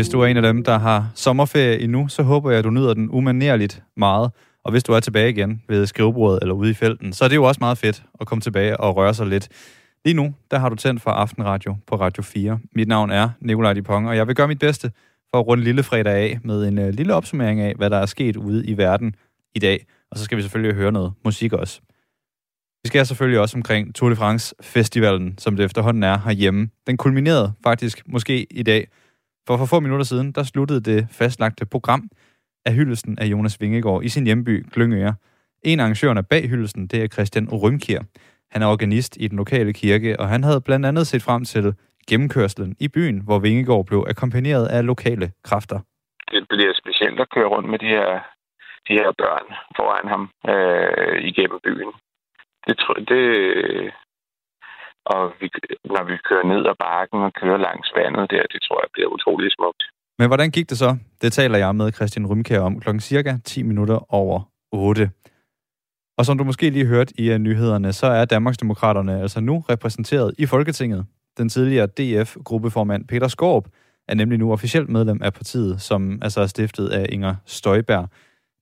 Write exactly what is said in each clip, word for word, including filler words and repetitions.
Hvis du er en af dem, der har sommerferie endnu, så håber jeg, at du nyder den umanerligt meget. Og hvis du er tilbage igen ved skrivebordet eller ude i felten, så er det jo også meget fedt at komme tilbage og røre sig lidt. Lige nu, der har du tændt for Aftenradio på Radio fire. Mit navn er Nicolaj Dipong, og jeg vil gøre mit bedste for at runde lille fredag af med en øh, lille opsummering af, hvad der er sket ude i verden i dag. Og så skal vi selvfølgelig høre noget musik også. Vi skal selvfølgelig også omkring Tour de France-festivalen, som det efterhånden er herhjemme. Den kulminerede faktisk måske i dag, for for få minutter siden, der sluttede det fastlagte program af hyldelsen af Jonas Vingegaard i sin hjemby Glyngøre. En af arrangørerne bag hyldelsen, det er Christian Rømker. Han er organist i den lokale kirke, og han havde blandt andet set frem til gennemkørslen i byen, hvor Vingegaard blev akkompagneret af lokale kræfter. Det bliver specielt at køre rundt med de her, de her børn foran ham øh, igennem byen. Det tror det. Og vi, når vi kører ned ad bakken og kører langs vandet der, det tror jeg bliver utrolig smukt. Men hvordan gik det så? Det taler jeg med Christian Rømker om klokken cirka ti minutter over otte. Og som du måske lige hørte i nyhederne, så er Danmarksdemokraterne altså nu repræsenteret i Folketinget. Den tidligere D F-gruppeformand Peter Skaarup er nemlig nu officielt medlem af partiet, som altså er stiftet af Inger Støjberg.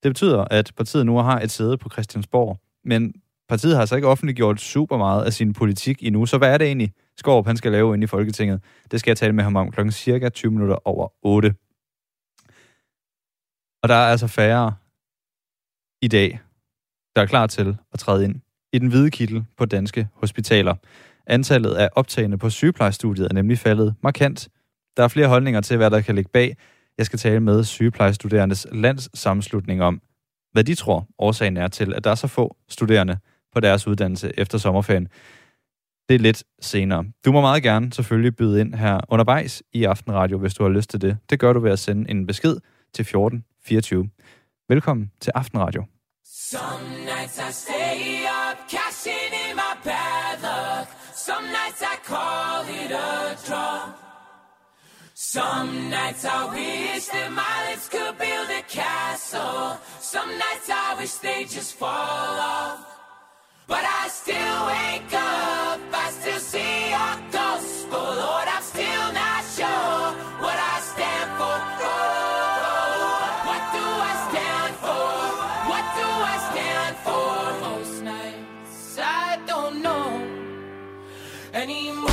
Det betyder, at partiet nu har et sæde på Christiansborg, men partiet har altså ikke offentliggjort super meget af sin politik endnu, så hvad er det egentlig, Skaarup han skal lave inde i Folketinget? Det skal jeg tale med ham om klokken cirka tyve minutter over otte. Og der er altså færre i dag, der er klar til at træde ind i den hvide kittel på danske hospitaler. Antallet af optagende på sygeplejestudiet er nemlig faldet markant. Der er flere holdninger til, hvad der kan ligge bag. Jeg skal tale med sygeplejestuderendes landssammenslutning om, hvad de tror årsagen er til, at der er så få studerende på deres uddannelse efter sommerferien. Det er lidt senere. Du må meget gerne selvfølgelig byde ind her undervejs i Aftenradio, hvis du har lyst til det. Det gør du ved at sende en besked til fjorten fireogtyve. Velkommen til Aftenradio. Some nights I stay up, cashing in my bad luck. Some nights I call it a draw. Some nights I wish that my lips could build a castle. Some nights I wish they just fall off. But I still wake up, I still see your ghost. Oh Lord, I'm still not sure what I stand for. Oh, what do I stand for? What do I stand for? Most nights I don't know anymore.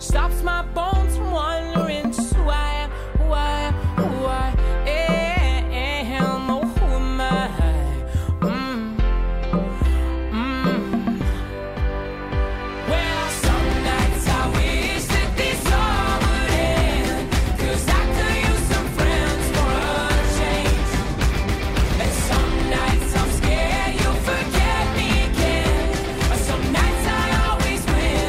Stops my bones from wandering, just why, why, why, eh, eh, hell no, who am I, mm, mm. Well, some nights I wish that this all would end, cause I could use some friends for a change, and some nights I'm scared you'll forget me again, or some nights I always win,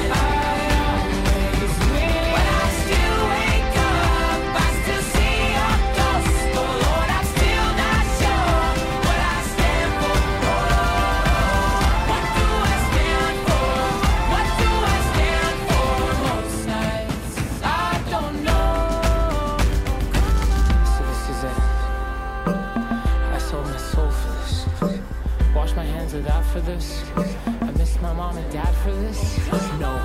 for this. I miss my mom and dad for this. No.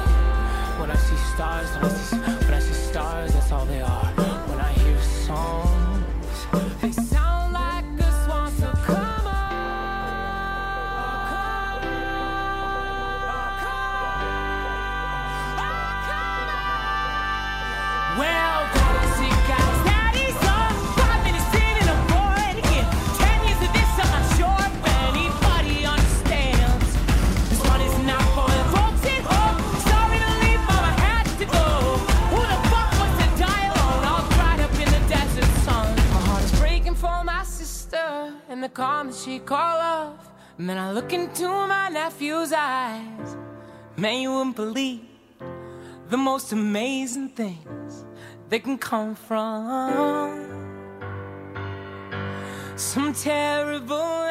When I see stars, when I see, when I see stars, that's all they are. When I hear songs, they sound like a swan, so come on, come on, come on, oh, come on. Well, that's it, guys. That is all. Five minutes in and I'm bored again. Ten years of this, I'm not sure if anybody stands. This one is not for the folks at home. Sorry to leave, mama had to go. Ooh. calm that she called off. And then I look into my nephew's eyes. Man, you wouldn't believe the most amazing things that can come from some terrible night.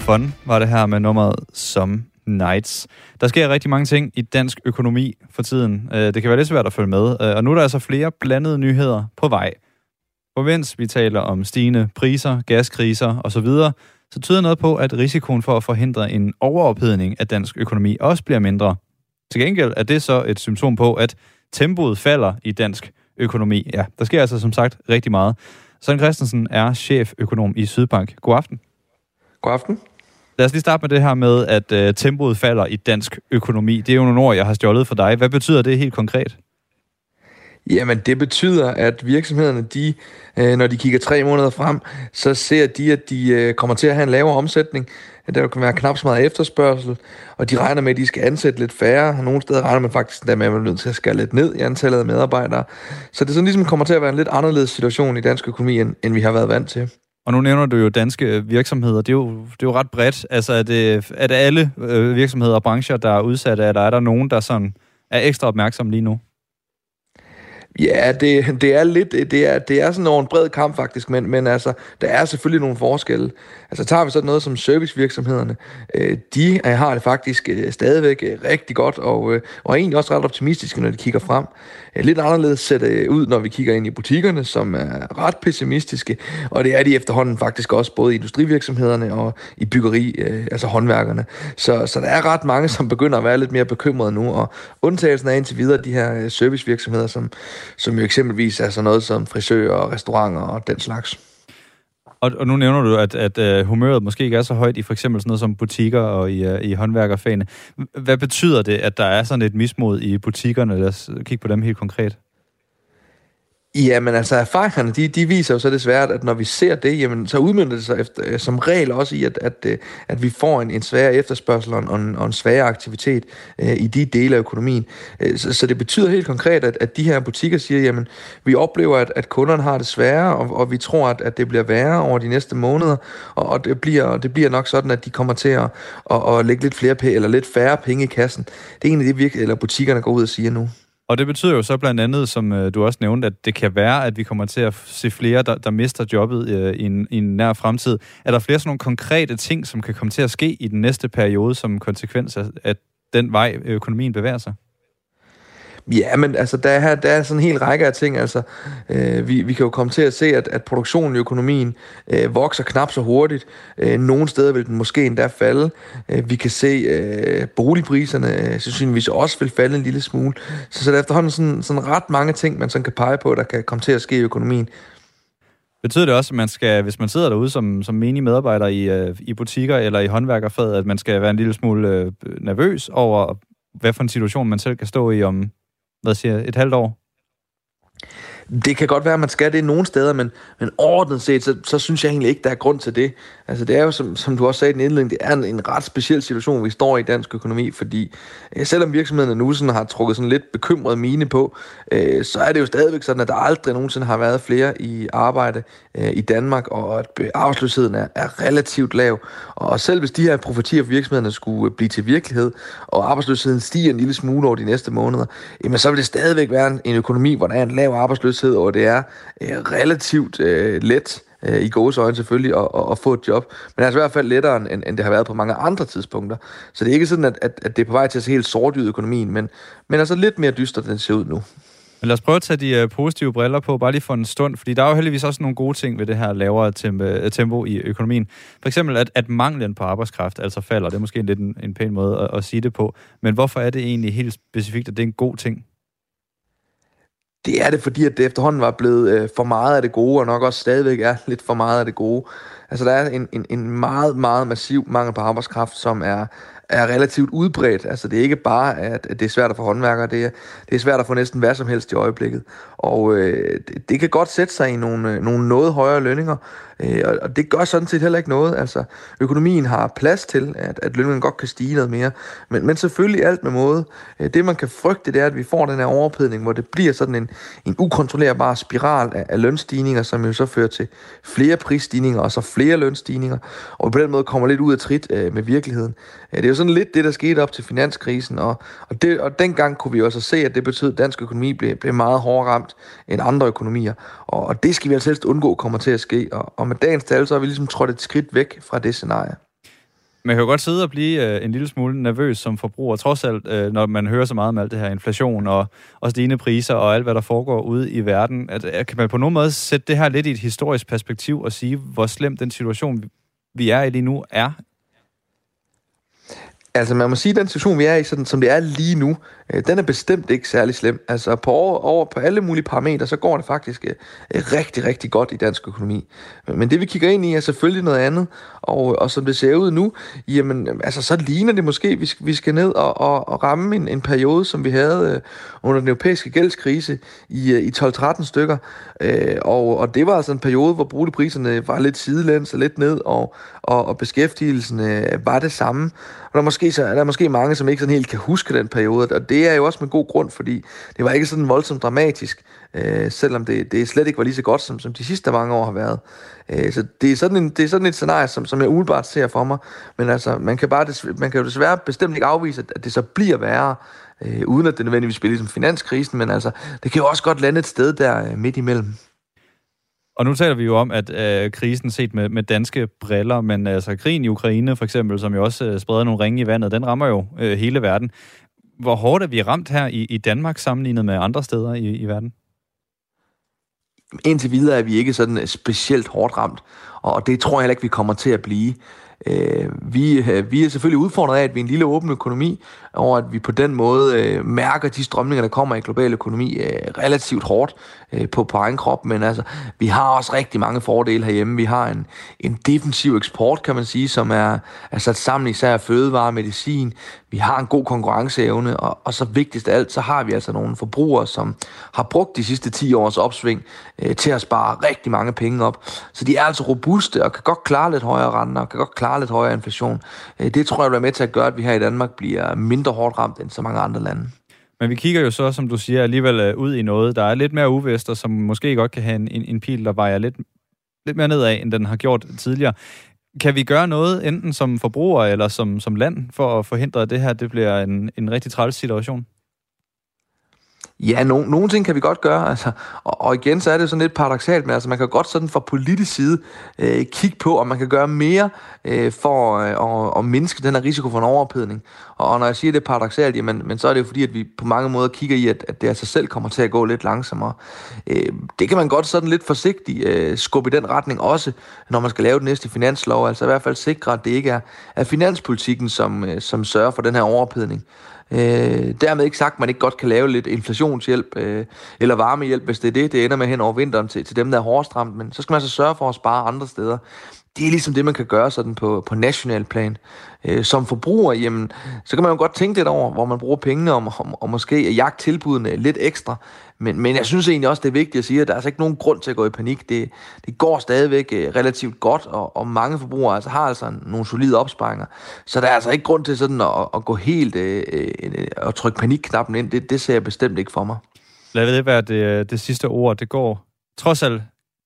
Fun var det her med nummeret Some Nights. Der sker rigtig mange ting i dansk økonomi for tiden. Det kan være lidt svært at følge med, og nu er der altså flere blandede nyheder på vej. Og mens vi taler om stigende priser, gaskriser osv., så tyder noget på, at risikoen for at forhindre en overophedning af dansk økonomi også bliver mindre. Til gengæld er det så et symptom på, at tempoet falder i dansk økonomi. Ja, der sker altså som sagt rigtig meget. Søren Christensen er cheføkonom i Sydbank. God aften. God aften. Lad os lige starte med det her med, at øh, tempoet falder i dansk økonomi. Det er jo nogle ord, jeg har stjålet for dig. Hvad betyder det helt konkret? Jamen, det betyder, at virksomhederne, de, øh, når de kigger tre måneder frem, så ser de, at de øh, kommer til at have en lavere omsætning. Der kan være knap så meget efterspørgsel, og de regner med, at de skal ansætte lidt færre. Nogle steder regner man faktisk der med, at man er nødt til at skære lidt ned i antallet af medarbejdere. Så det sådan ligesom kommer til at være en lidt anderledes situation i dansk økonomi, end, end vi har været vant til. Og nu nævner du jo danske virksomheder. Det er jo, det er jo ret bredt. Altså, er det, er det alle virksomheder og brancher, der er udsatte? Eller er der nogen, der sådan er ekstra opmærksomme lige nu? Ja, det, det er lidt... Det er, det er sådan over en bred kamp, faktisk. Men, men altså, der er selvfølgelig nogle forskelle. Altså, tager vi sådan noget som servicevirksomhederne. De har det faktisk stadigvæk rigtig godt, og, og er egentlig også ret optimistiske, når de kigger frem. Lidt anderledes ser det ud, når vi kigger ind i butikkerne, som er ret pessimistiske. Og det er de efterhånden faktisk også, både i industrivirksomhederne og i byggeri, altså håndværkerne. Så, så der er ret mange, som begynder at være lidt mere bekymrede nu. Og undtagelsen er indtil videre de her servicevirksomheder, som som jo eksempelvis er sådan noget som frisører og restauranter og den slags. Og, og nu nævner du, at, at, at humøret måske ikke er så højt i for eksempel sådan noget som butikker og i, i håndværkerfagene. Hvad betyder det, at der er sådan et mismod i butikkerne? Lad os kigge på dem helt konkret. Ja, men altså erfaringerne, de, de viser jo så desværre, at når vi ser det, jamen, så udmønter det sig efter, som regel også i, at, at, at vi får en, en sværere efterspørgsel og en, og en sværere aktivitet øh, i de dele af økonomien. Så, så det betyder helt konkret, at, at de her butikker siger, jamen, vi oplever, at, at kunderne har det sværere, og, og vi tror, at, at det bliver værre over de næste måneder, og, og det, bliver, det bliver nok sådan, at de kommer til at, at, at lægge lidt, flere, eller lidt færre penge i kassen. Det er egentlig det, virke, eller butikkerne går ud og siger nu. Og det betyder jo så blandt andet, som du også nævnte, at det kan være, at vi kommer til at se flere, der, der mister jobbet øh, i, en, i en nær fremtid. Er der flere sådan nogle konkrete ting, som kan komme til at ske i den næste periode, som konsekvens af at den vej, økonomien bevæger sig? Ja, men altså, der er, der er sådan en hel række af ting. Altså, øh, vi, vi kan jo komme til at se, at, at produktionen i økonomien øh, vokser knap så hurtigt. Øh, nogle steder vil den måske endda falde. Øh, vi kan se, øh, boligpriserne øh, sandsynligvis også vil falde en lille smule. Så, så der er efterhånden sådan, sådan ret mange ting, man sådan kan pege på, der kan komme til at ske i økonomien. Betyder det også, at man skal, hvis man sidder derude som, som menig medarbejder i, øh, i butikker eller i håndværkerfaget, at man skal være en lille smule øh, nervøs over, hvad for en situation man selv kan stå i om hvad siger jeg, et halvt år? Det kan godt være, at man skal det nogle steder, men, men ordentligt set, så, så synes jeg egentlig ikke, der er grund til det. Altså det er jo, som, som du også sagde i den indledning, det er en, en ret speciel situation, vi står i dansk økonomi, fordi øh, selvom virksomhederne nu sådan har trukket sådan lidt bekymret mine på, øh, så er det jo stadigvæk sådan, at der aldrig nogensinde har været flere i arbejde øh, i Danmark, og at arbejdsløsheden er, er relativt lav. Og selv hvis de her profetier for virksomhederne skulle blive til virkelighed, og arbejdsløsheden stiger en lille smule over de næste måneder, jamen så vil det stadigvæk være en, en økonomi, hvor der er en lav arbejdsløshed, nervøshed over. Det er øh, relativt øh, let, øh, i gåseøjne selvfølgelig, at, at, at få et job. Men altså i hvert fald lettere, end, end det har været på mange andre tidspunkter. Så det er ikke sådan, at, at, at det er på vej til at se helt sort ud i økonomien, men, men altså lidt mere dyster, den ser ud nu. Men lad os prøve at tage de positive briller på, bare lige for en stund, fordi der er jo heldigvis også nogle gode ting ved det her lavere tempo i økonomien. For eksempel, at, at manglen på arbejdskraft altså falder. Det er måske lidt en, en pæn måde at, at sige det på. Men hvorfor er det egentlig helt specifikt, at det er en god ting? Det er det, fordi at det efterhånden var blevet øh, for meget af det gode, og nok også stadigvæk er lidt for meget af det gode. Altså, der er en, en, en meget, meget massiv mangel på arbejdskraft, som er, er relativt udbredt. Altså, det er ikke bare, at, at det er svært at få håndværkere, det er, det er svært at få næsten hvad som helst i øjeblikket. Og øh, det, det kan godt sætte sig i nogle, nogle noget højere lønninger, øh, og, og det gør sådan set heller ikke noget. Altså, økonomien har plads til, at, at lønningerne godt kan stige noget mere, men, men selvfølgelig alt med måde. Det, man kan frygte, det er, at vi får den her overophedning, hvor det bliver sådan en, en ukontrollerbar spiral af, af lønstigninger, som jo så fører til flere prisstigninger, og så flere flere lønstigninger, og på den måde kommer lidt ud af trit øh, med virkeligheden. Det er jo sådan lidt det, der skete op til finanskrisen, og, og, det, og dengang kunne vi jo også se, at det betød, at dansk økonomi blev, blev meget hårdere ramt end andre økonomier, og, og det skal vi altså helst undgå kommer til at ske, og, og med dagens tal, så er vi ligesom trådt et skridt væk fra det scenarie. Man kan jo godt sidde og blive en lille smule nervøs som forbruger, trods alt, når man hører så meget om alt det her inflation og, og stigende priser og alt, hvad der foregår ude i verden. At, kan man på nogen måde sætte det her lidt i et historisk perspektiv og sige, hvor slem den situation, vi er i lige nu, er? Altså, man må sige, at den situation, vi er i, sådan, som det er lige nu, øh, den er bestemt ikke særlig slem. Altså, på over, over på alle mulige parametre, så går det faktisk øh, rigtig, rigtig godt i dansk økonomi. Men det, vi kigger ind i, er selvfølgelig noget andet. Og, og som det ser ud nu, jamen, altså, så ligner det måske, vi vi skal ned og, og, og ramme en, en periode, som vi havde øh, under den europæiske gældskrise i, øh, i tolv tretten stykker. Øh, og, og det var altså en periode, hvor boligpriserne var lidt sidelæns og lidt ned, og, og, og beskæftigelsen øh, var det samme. Og der måske Så er der måske mange, som ikke sådan helt kan huske den periode, og det er jo også med god grund, fordi det var ikke sådan voldsomt dramatisk, øh, selvom det, det slet ikke var lige så godt, som, som de sidste mange år har været. Øh, så det er, sådan en, det er sådan et scenarie, som, som jeg umiddelbart ser for mig, men altså, man kan, bare desværre, man kan jo desværre bestemt ikke afvise, at, at det så bliver værre, øh, uden at det nødvendigvis bliver ligesom finanskrisen, men altså, det kan jo også godt lande et sted der øh, midt imellem. Og nu taler vi jo om, at øh, krisen set med, med danske briller, men altså krigen i Ukraine for eksempel, som jo også øh, spreder nogle ringe i vandet, den rammer jo øh, hele verden. Hvor hårdt er vi ramt her i, i Danmark sammenlignet med andre steder i, i verden? Indtil videre er vi ikke sådan specielt hårdt ramt, og det tror jeg heller ikke, vi kommer til at blive. Øh, vi, vi er selvfølgelig udfordret af, at vi er en lille åben økonomi, og at vi på den måde øh, mærker de strømninger, der kommer i global økonomi øh, relativt hårdt øh, på, på egen krop, men altså, vi har også rigtig mange fordele herhjemme. Vi har en, en defensiv eksport, kan man sige, som er, er sat sammen især af fødevarer og medicin. Vi har en god konkurrenceevne, og, og så vigtigst af alt, så har vi altså nogle forbrugere, som har brugt de sidste ti års opsving øh, til at spare rigtig mange penge op. Så de er altså robuste og kan godt klare lidt højere renter, og kan godt klare lidt højere inflation. Det tror jeg bliver med til at gøre, at vi her i Danmark bliver mindre hårdt ramt end så mange andre lande. Men vi kigger jo så, som du siger, alligevel ud i noget, der er lidt mere uvist, og som måske godt kan have en, en pil, der vejer lidt, lidt mere nedad, end den har gjort tidligere. Kan vi gøre noget, enten som forbrugere eller som, som land, for at forhindre, at det her det bliver en, en rigtig træls situation? Ja, no, nogle ting kan vi godt gøre, altså, og, og igen, så er det jo sådan lidt paradoksalt, men altså, man kan godt sådan fra politisk side øh, kigge på, om man kan gøre mere øh, for øh, at, at mindske den her risiko for en overophedning. Og, og når jeg siger, det er paradoksalt, jamen, men så er det jo fordi, at vi på mange måder kigger i, at, at det altså selv kommer til at gå lidt langsommere. Øh, det kan man godt sådan lidt forsigtigt øh, skubbe i den retning også, når man skal lave den næste finanslov, altså i hvert fald sikre, at det ikke er, er finanspolitikken, som, øh, som sørger for den her overophedning. Øh, dermed ikke sagt, at man ikke godt kan lave lidt inflationshjælp øh, eller varmehjælp, hvis det er det, det ender med hen over vinteren til, til dem, der er hårdest ramt, men så skal man så sørge for at spare andre steder. Det er ligesom det, man kan gøre sådan på, på national plan. Øh, som forbruger, jamen, så kan man jo godt tænke lidt over, hvor man bruger pengene om, om, og måske jagte tilbudene lidt ekstra. Men, men jeg synes egentlig også, det er vigtigt at sige, at der er altså ikke nogen grund til at gå i panik. Det, det går stadigvæk relativt godt, og, og mange forbrugere altså har altså nogle solide opsparinger. Så der er altså ikke grund til sådan at, at gå helt og øh, trykke panikknappen ind. Det, det ser jeg bestemt ikke for mig. Lad det være det, det sidste ord. Det går trods alt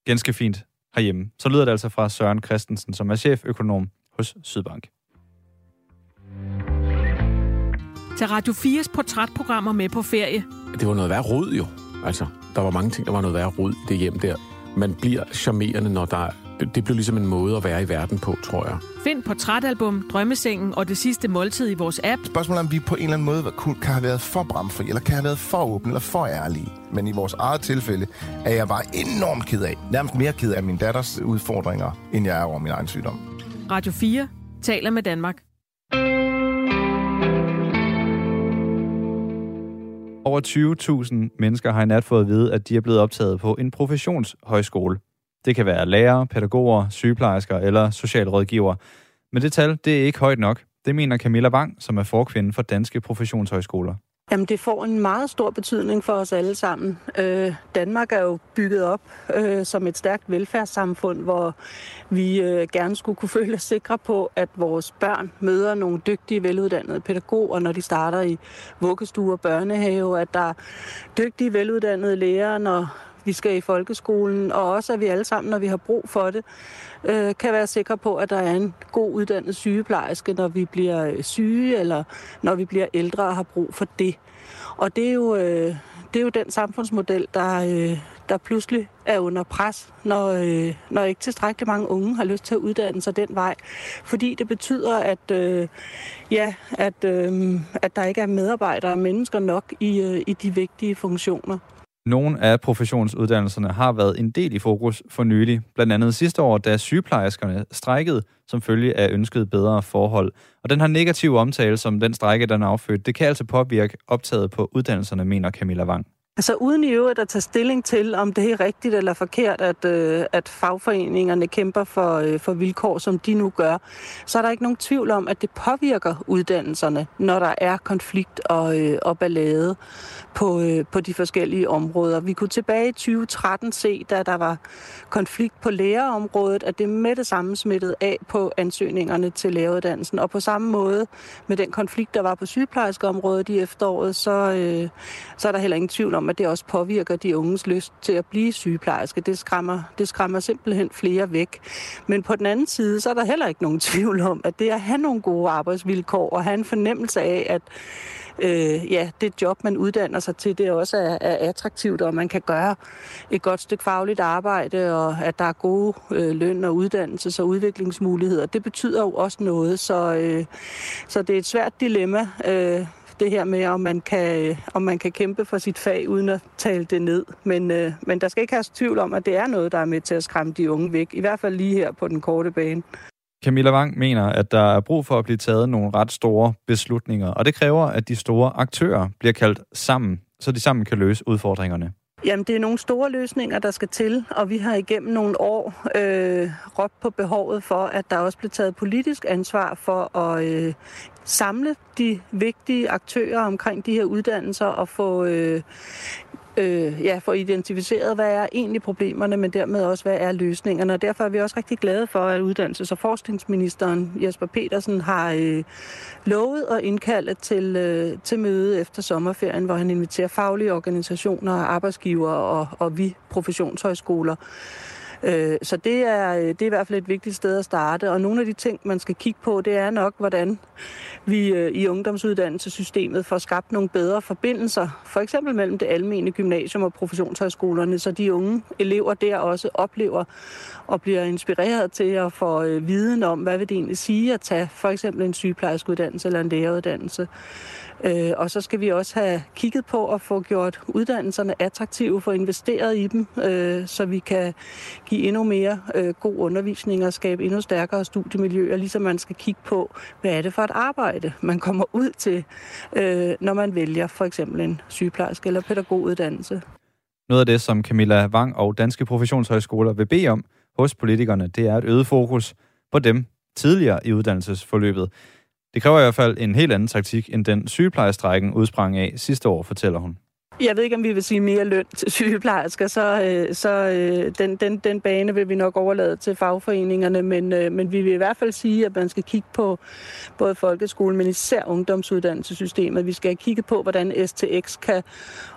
ganske fint herhjemme. Så lyder det altså fra Søren Christensen, som er cheføkonom hos Sydbank. Til Radio fires portrætprogrammer med på ferie. Det var noget værd rod jo, altså. Der var mange ting, der var noget værre rod i det hjem der. Man bliver charmerende, når der... Det blev ligesom en måde at være i verden på, tror jeg. Find portrætalbum, drømmesengen og det sidste måltid i vores app. Spørgsmålet er, om vi på en eller anden måde kan have været for bramfri, eller kan have været for åbne, eller for ærlige. Men i vores eget tilfælde er jeg bare enormt ked af. Nærmest mere ked af min datters udfordringer, end jeg er over min egen sygdom. Radio fire taler med Danmark. Over tyve tusind mennesker har i nat fået at vide, at de er blevet optaget på en professionshøjskole. Det kan være lærere, pædagoger, sygeplejersker eller socialrådgiver. Men det tal, det er ikke højt nok. Det mener Camilla Wang, som er forkvinde for Danske Professionshøjskoler. Jamen, det får en meget stor betydning for os alle sammen. Øh, Danmark er jo bygget op øh, som et stærkt velfærdssamfund, hvor vi øh, gerne skulle kunne føle os sikre på, at vores børn møder nogle dygtige, veluddannede pædagoger, når de starter i vuggestue og børnehave, at der er dygtige, veluddannede lærere, når vi skal i folkeskolen, og også at vi alle sammen, når vi har brug for det, øh, kan være sikre på, at der er en god uddannet sygeplejerske, når vi bliver syge, eller når vi bliver ældre og har brug for det. Og det er jo, øh, det er jo den samfundsmodel, der, øh, der pludselig er under pres, når, øh, når ikke tilstrækkeligt mange unge har lyst til at uddanne sig den vej. Fordi det betyder, at, øh, ja, at, øh, at der ikke er medarbejdere og mennesker nok i, øh, i de vigtige funktioner. Nogle af professionsuddannelserne har været en del i fokus for nylig, blandt andet sidste år, da sygeplejerskerne strejkede som følge af ønsket bedre forhold. Og den har negativ omtale, som den strejke, der er affødt. Det kan altså påvirke optaget på uddannelserne, mener Camilla Wang. Altså uden i øvrigt at tage stilling til, om det er rigtigt eller forkert, at, at fagforeningerne kæmper for, for vilkår, som de nu gør, så er der ikke nogen tvivl om, at det påvirker uddannelserne, når der er konflikt og, og ballade på, på de forskellige områder. Vi kunne tilbage i tyve tretten se, da der var konflikt på lærerområdet, at det med det samme smittede af på ansøgningerne til læreruddannelsen. Og på samme måde med den konflikt, der var på sygeplejerskeområdet i efteråret, så, så er der heller ingen tvivl om, at det også påvirker de unges lyst til at blive sygeplejerske. Det skræmmer, det skræmmer simpelthen flere væk. Men på den anden side, så er der heller ikke nogen tvivl om, at det at have nogle gode arbejdsvilkår og have en fornemmelse af, at øh, ja, det job, man uddanner sig til, det også er, er attraktivt, og man kan gøre et godt stykke fagligt arbejde, og at der er gode øh, løn og uddannelses- og udviklingsmuligheder. Det betyder jo også noget, så, øh, så det er et svært dilemma, øh, det her med, om man kan, om man kan kæmpe for sit fag, uden at tale det ned. Men, øh, men der skal ikke have tvivl om, at det er noget, der er med til at skræmme de unge væk. I hvert fald lige her på den korte bane. Camilla Wang mener, at der er brug for at blive taget nogle ret store beslutninger, og det kræver, at de store aktører bliver kaldt sammen, så de sammen kan løse udfordringerne. Jamen, det er nogle store løsninger, der skal til, og vi har igennem nogle år øh, råbt på behovet for, at der også bliver taget politisk ansvar for at øh, samle de vigtige aktører omkring de her uddannelser og få, øh, øh, ja, få identificeret, hvad er egentlig problemerne, men dermed også, hvad er løsningerne. Og derfor er vi også rigtig glade for, at uddannelses- og forskningsministeren Jesper Petersen har øh, lovet at indkalde til, øh, til møde efter sommerferien, hvor han inviterer faglige organisationer, arbejdsgivere og, og vi professionshøjskoler. Så det er, det er i hvert fald et vigtigt sted at starte, og nogle af de ting, man skal kigge på, det er nok, hvordan vi i ungdomsuddannelsessystemet får skabt nogle bedre forbindelser, for eksempel mellem det almene gymnasium og professionshøjskolerne, så de unge elever der også oplever og bliver inspireret til at få viden om, hvad vil det egentlig sige at tage for eksempel en sygeplejerskeuddannelse eller en læreruddannelse. Og så skal vi også have kigget på at få gjort uddannelserne attraktive, få investeret i dem, så vi kan give endnu mere god undervisning og skabe endnu stærkere studiemiljøer, ligesom man skal kigge på, hvad er det for et arbejde, man kommer ud til, når man vælger for eksempel en sygeplejerske eller pædagoguddannelse. Noget af det, som Camilla Wang og Danske Professionshøjskoler vil bede om hos politikerne, det er et øget fokus på dem tidligere i uddannelsesforløbet. Det kræver i hvert fald en helt anden taktik, end den sygeplejersstrækken udsprang af sidste år, fortæller hun. Jeg ved ikke, om vi vil sige mere løn til sygeplejersker, så, så den, den, den bane vil vi nok overlade til fagforeningerne, men, men vi vil i hvert fald sige, at man skal kigge på både folkeskolen, men især ungdomsuddannelsessystemet. Vi skal kigge på, hvordan S T X kan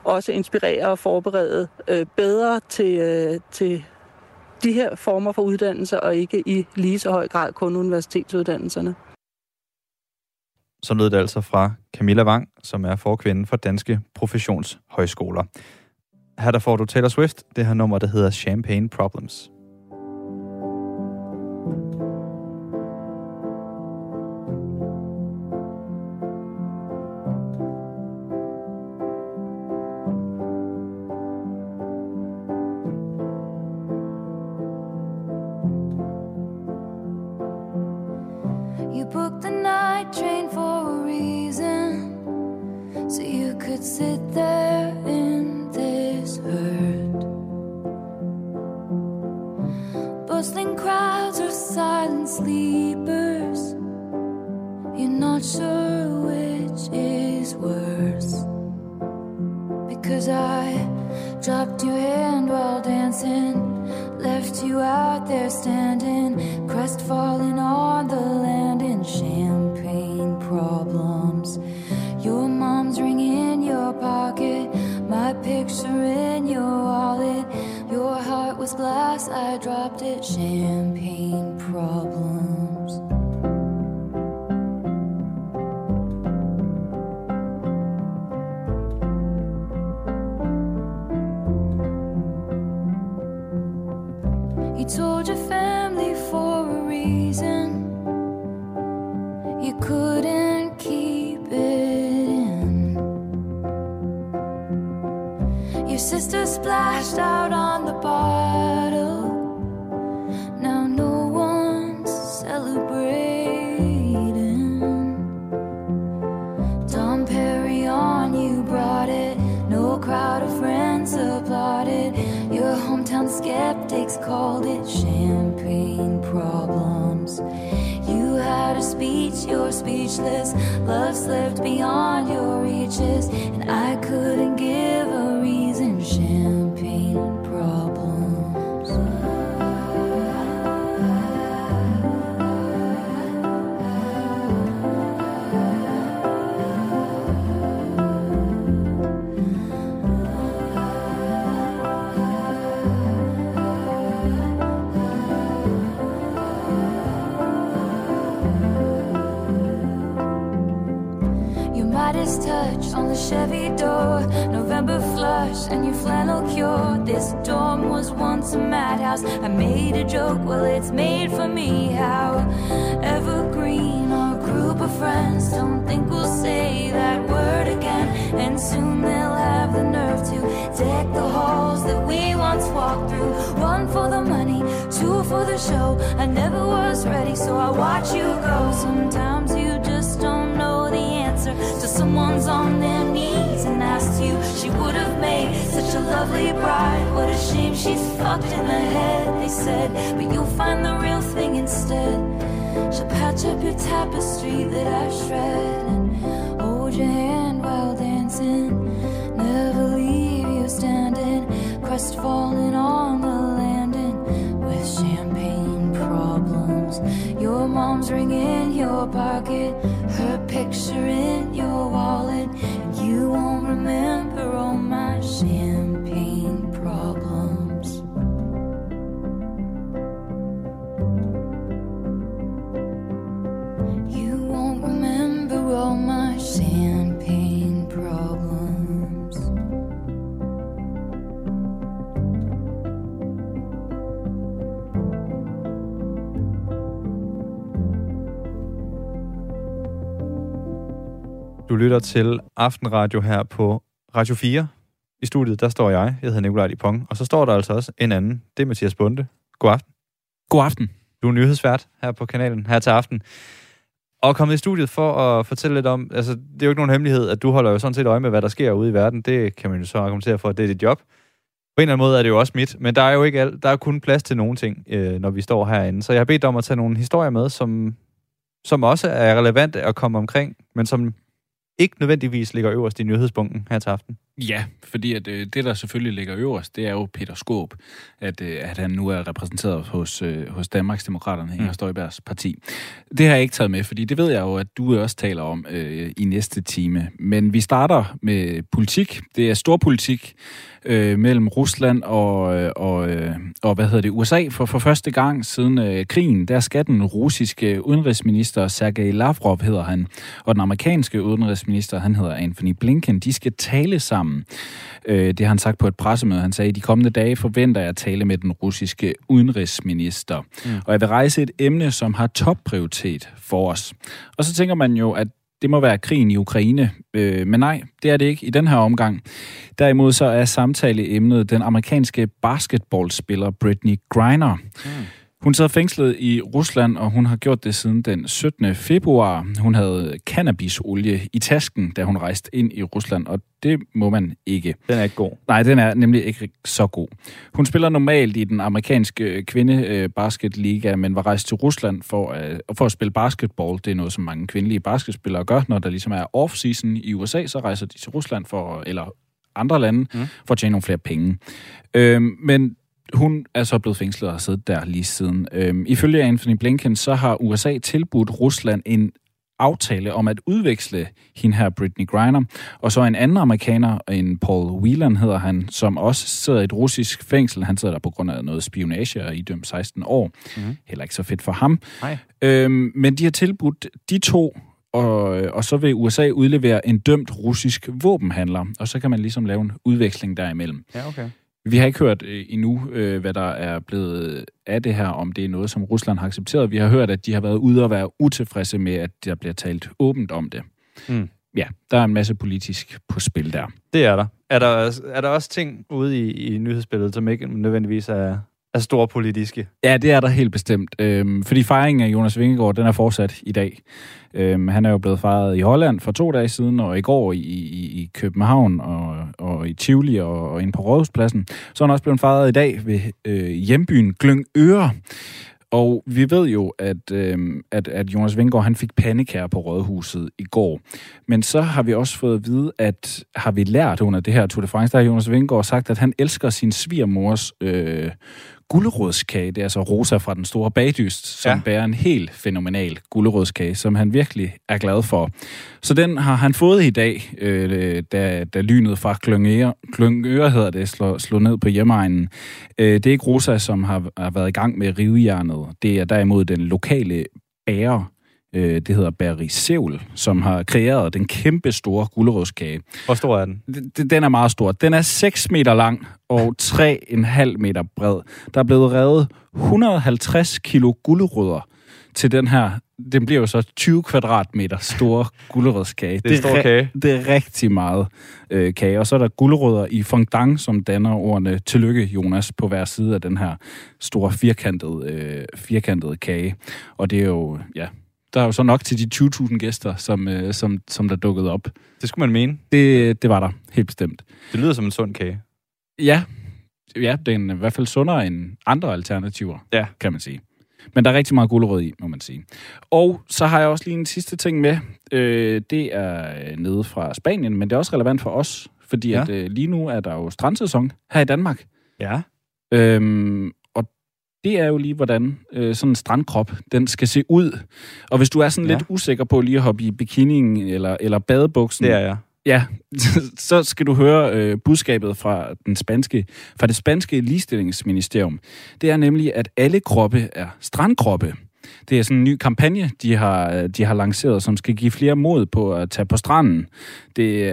også inspirere og forberede bedre til, til de her former for uddannelser, og ikke i lige så høj grad kun universitetsuddannelserne. Så lød det altså fra Camilla Wang, som er forkvinde for Danske Professionshøjskoler. Her der får du Taylor Swift, det her nummer, der hedder Champagne Problems. Touch on the Chevy door, November flush and your flannel cure. This dorm was once a madhouse. I made a joke, well it's made for me. How evergreen our group of friends, don't think we'll say that word again. And soon they'll have the nerve to deck the halls that we once walked through. One for the money, two for the show. I never was ready, so I watch you go. Sometimes you just don't know the answer to someone's on their knees and asks you. She would have made such a lovely bride. What a shame she's fucked in the head, they said. But you'll find the real thing instead. She'll patch up your tapestry that I shred and hold your hand while dancing. Never leave you standing, crestfallen on the landing with champagne problems. Your mom's ring in your pocket, her picture in your wallet. You won't remember all my champagne problems. You won't remember all my champagne problems. Du lytter til Aftenradio her på Radio fire. I studiet, der står jeg. Jeg hedder Nicolaj Dipong. Og så står der altså også en anden. Det er Mathias Bunde. God aften. God aften. Du er nyhedsvært her på kanalen her til aften. Og kommet i studiet for at fortælle lidt om... Altså, det er jo ikke nogen hemmelighed, at du holder jo sådan set øje med, hvad der sker ude i verden. Det kan man jo så argumentere for, at det er dit job. På en eller anden måde er det jo også mit. Men der er jo ikke alt. Der er kun plads til nogen ting, øh, når vi står herinde. Så jeg har bedt dig om at tage nogle historier med, som, som også er relevante at komme omkring, men som ikke nødvendigvis ligger øverst i nyhedsbunken her til aften. Ja, fordi at, øh, det, der selvfølgelig ligger øverst, det er jo Peter Skaarup, at, øh, at han nu er repræsenteret hos, øh, hos Danmarksdemokraterne, Inger Støjbergs parti. Det har jeg ikke taget med, fordi det ved jeg jo, at du også taler om øh, i næste time. Men vi starter med politik. Det er storpolitik øh, mellem Rusland og, øh, og, øh, og hvad hedder det, U S A. For, for første gang siden øh, krigen, der skal den russiske udenrigsminister Sergey Lavrov, hedder han, og den amerikanske udenrigsminister, han hedder Anthony Blinken, de skal tale sammen sammen. Det har han sagt på et pressemøde. Han sagde, i de kommende dage forventer jeg at tale med den russiske udenrigsminister. Mm. Og jeg vil rejse et emne, som har topprioritet for os. Og så tænker man jo, at det må være krigen i Ukraine, øh, men nej, det er det ikke i den her omgang. Derimod så er samtaleemnet den amerikanske basketballspiller Brittney Griner. Mm. Hun sad fængslet i Rusland, og hun har gjort det siden den syttende februar. Hun havde cannabisolie i tasken, da hun rejste ind i Rusland, og det må man ikke. Den er ikke god. Nej, den er nemlig ikke så god. Hun spiller normalt i den amerikanske kvindebasketliga, men var rejst til Rusland for at, for at spille basketball. Det er noget, som mange kvindelige basketspillere gør. Når der ligesom er off-season i U S A, så rejser de til Rusland for, eller andre lande mm. for at tjene nogle flere penge. Øhm, men hun er så blevet fængslet og har siddet der lige siden. Øhm, ifølge Anthony Blinken, så har U S A tilbudt Rusland en aftale om at udveksle hende her, Brittney Griner, og så en anden amerikaner, en Paul Whelan hedder han, som også sidder i et russisk fængsel. Han sidder der på grund af noget spionage og idømt seksten år. Mm-hmm. Heller ikke så fedt for ham. Øhm, men de har tilbudt de to, og, og så vil U S A udlevere en dømt russisk våbenhandler, og så kan man ligesom lave en udveksling derimellem. Ja, okay. Vi har ikke hørt endnu, hvad der er blevet af det her, om det er noget, som Rusland har accepteret. Vi har hørt, at de har været ude og være utilfredse med, at der bliver talt åbent om det. Mm. Ja, der er en masse politisk på spil der. Det er der. Er der, er der også ting ude i, i nyhedsbilledet, som ikke nødvendigvis er, er store politiske? Ja, det er der helt bestemt. Øhm, fordi fejringen af Jonas Vingegaard, den er fortsat i dag. Øhm, han er jo blevet fejret i Holland for to dage siden, og i går i, i, i København og, og i Tivoli og, og inde på Rådhuspladsen. Så er han også blevet fejret i dag ved øh, hjembyen Glyngøre. Og vi ved jo, at, øh, at, at Jonas Vingegaard, han fik pandekær på Rådhuset i går. Men så har vi også fået at vide, at har vi lært under det her Tour de France, der har Jonas Vingegaard sagt, at han elsker sin svigermors øh, gulerødskage. Det er altså Rosa fra Den Store Bagdyst, som ja. bærer en helt fænomenal gulerødskage, som han virkelig er glad for. Så den har han fået i dag, øh, da, da lynet fra Glyngøre, Glyngøre hedder det, slår, slår ned på hjemmeegnen. Øh, det er ikke Rosa, som har, har været i gang med rivejernet. Det er derimod den lokale bager, øh, det hedder Barry Sevl, som har kreeret den kæmpe store gulerødskage. Hvor stor er den? Den, den er meget stor. Den er seks meter lang og tre komma fem meter bred. Der er blevet revet hundrede og halvtreds kilo gulerødder til den her. Den bliver jo så tyve kvadratmeter store gulerødskage. Det er stor kage. Det er rigtig meget øh, kage. Og så er der gulerødder i fondant, som danner ordene tillykke, Jonas, på hver side af den her store firkantede, øh, firkantede kage. Og det er jo, ja, der er jo så nok til de tyve tusind gæster, som, øh, som, som der dukkede op. Det skulle man mene. Det, det var der, helt bestemt. Det lyder som en sund kage. Ja, ja, den er i hvert fald sundere end andre alternativer, ja. kan man sige. Men der er rigtig meget gulerød i, må man sige. Og så har jeg også lige en sidste ting med. Øh, det er nede fra Spanien, men det er også relevant for os, fordi ja. at, øh, lige nu er der jo strandsæson her i Danmark. Ja. Øhm, og det er jo lige, hvordan øh, sådan en strandkrop, den skal se ud. Og hvis du er sådan ja. lidt usikker på lige at hoppe i bikinien eller, eller badebuksen. Det er jeg. Ja, så skal du høre øh, budskabet fra, den spanske, fra det spanske ligestillingsministerium. Det er nemlig, at alle kroppe er strandkroppe. Det er sådan en ny kampagne, de har, de har lanceret, som skal give flere mod på at tage på stranden. Det,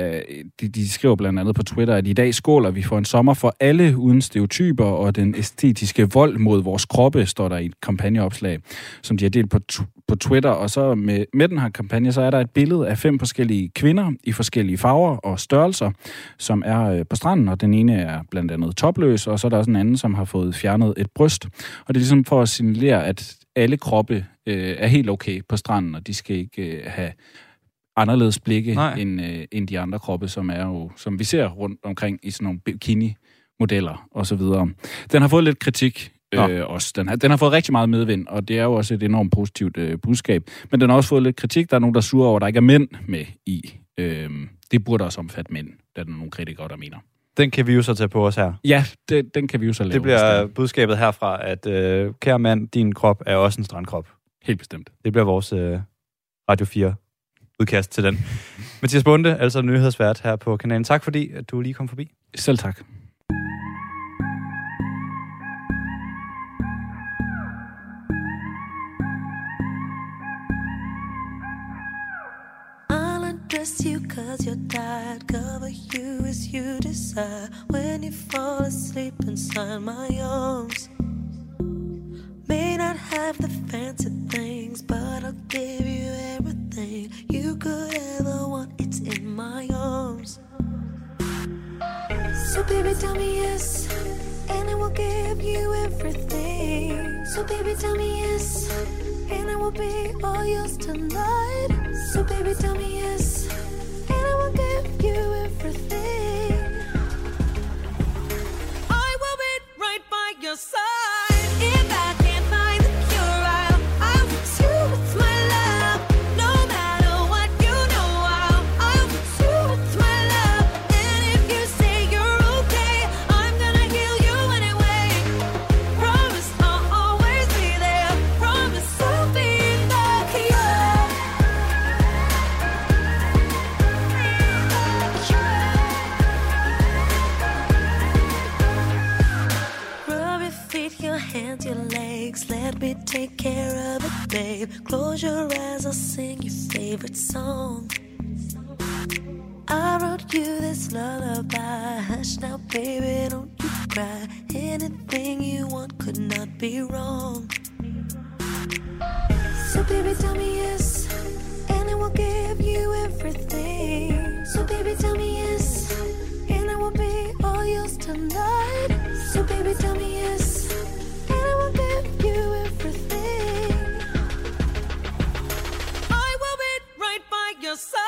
de, de skriver blandt andet på Twitter, at i dag skåler vi for en sommer for alle uden stereotyper, og den æstetiske vold mod vores kroppe, står der i et kampagneopslag, som de har delt på, på Twitter. Og så med, med den her kampagne, så er der et billede af fem forskellige kvinder i forskellige farver og størrelser, som er på stranden, og den ene er blandt andet topløs, og så er der også en anden, som har fået fjernet et bryst. Og det er ligesom for at signalere, at alle kroppe øh, er helt okay på stranden, og de skal ikke øh, have anderledes blikke end, øh, end de andre kroppe, som er jo, som vi ser rundt omkring i sådan nogle bikini-modeller og så videre. Den har fået lidt kritik øh, også. Den har, den har fået rigtig meget medvind, og det er jo også et enormt positivt øh, budskab. Men den har også fået lidt kritik. Der er nogen, der surer over, at der ikke er mænd med i. Øh, det burde også omfatte mænd, da der er nogle kritikere, der mener. Den kan vi jo så tage på os her. Ja, det, den kan vi jo så lave. Det bliver budskabet herfra, at øh, kære mand, din krop er også en strandkrop. Helt bestemt. Det bliver vores øh, Radio fire-udkast til den. Mathias Bunde, altså nyhedsvært her på kanalen. Tak fordi, at du lige kom forbi. Selv tak. I'll address you, cause you're tired. Cover you as you sigh when you fall asleep inside my arms. May not have the fancy things, but I'll give you everything you could ever want. It's in my arms. So baby, tell me yes, and I will give you everything. So baby, tell me yes, and I will be all yours tonight. So baby, tell me yes, and I will give you everything. I will be right by your side. Let me take care of it, babe. Close your eyes, I'll sing your favorite song. I wrote you this lullaby. Hush now, baby, don't you cry. Anything you want could not be wrong. So baby, tell me yes, and I will give you everything. So baby, tell me yes, and I will be all yours tonight. So baby, tell me yes, everything. I will be right by your side.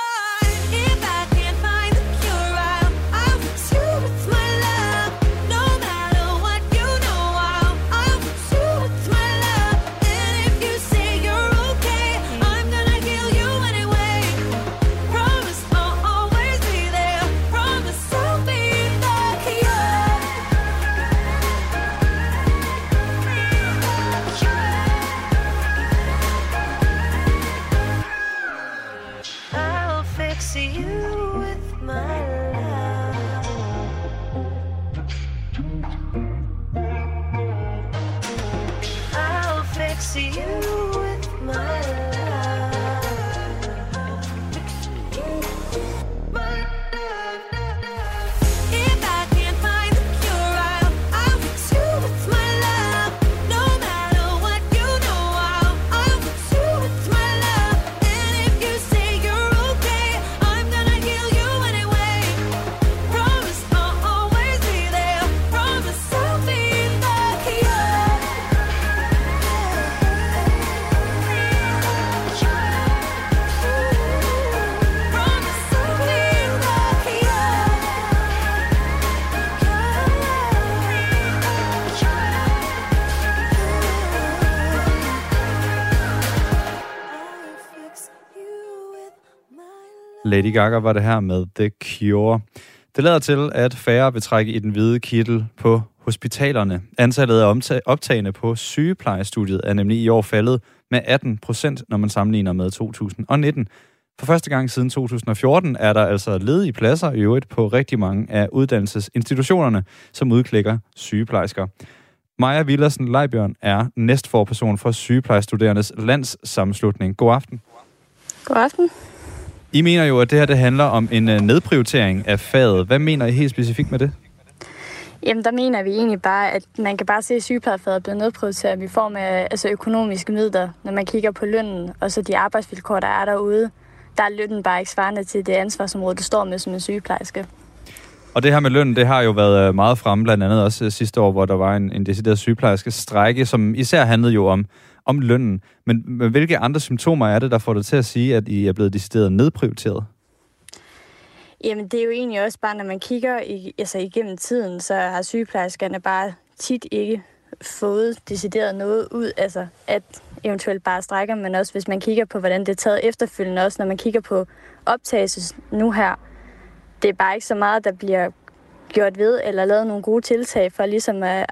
Lady Gaga var det her med The Cure. Det lader til, at færre vil trække i den hvide kittel på hospitalerne. Antallet af optagende på sygeplejestudiet er nemlig i år faldet med atten procent, når man sammenligner med to tusind nitten. For første gang siden to tusind fjorten er der altså ledige pladser i øvrigt på rigtig mange af uddannelsesinstitutionerne, som udklækker sygeplejersker. Maja Villersen Leibjørn er næstforperson for Sygeplejestuderendes Landssammenslutning. God aften. God aften. I mener jo, at det her det handler om en nedprioritering af faget. Hvad mener I helt specifikt med det? Jamen, der mener vi egentlig bare, at man kan bare se, at sygeplejefaget er blevet nedprioriteret i form af altså økonomiske midler, når man kigger på lønnen, og så de arbejdsvilkår, der er derude. Der er lønnen bare ikke svarende til det ansvarsområde, du står med som en sygeplejerske. Og det her med lønnen, det har jo været meget fremme, blandt andet også sidste år, hvor der var en, en decideret sygeplejerske strejke, som især handlede jo om, om lønnen. Men, men hvilke andre symptomer er det, der får dig til at sige, at I er blevet decideret nedprioriteret? Jamen, det er jo egentlig også bare, når man kigger i, altså igennem tiden, så har sygeplejerskerne bare tit ikke fået decideret noget ud, altså at eventuelt bare strækker, men også hvis man kigger på, hvordan det er taget efterfølgende, også når man kigger på optagelses nu her, det er bare ikke så meget, der bliver gjort ved, eller lavet nogle gode tiltag for ligesom at,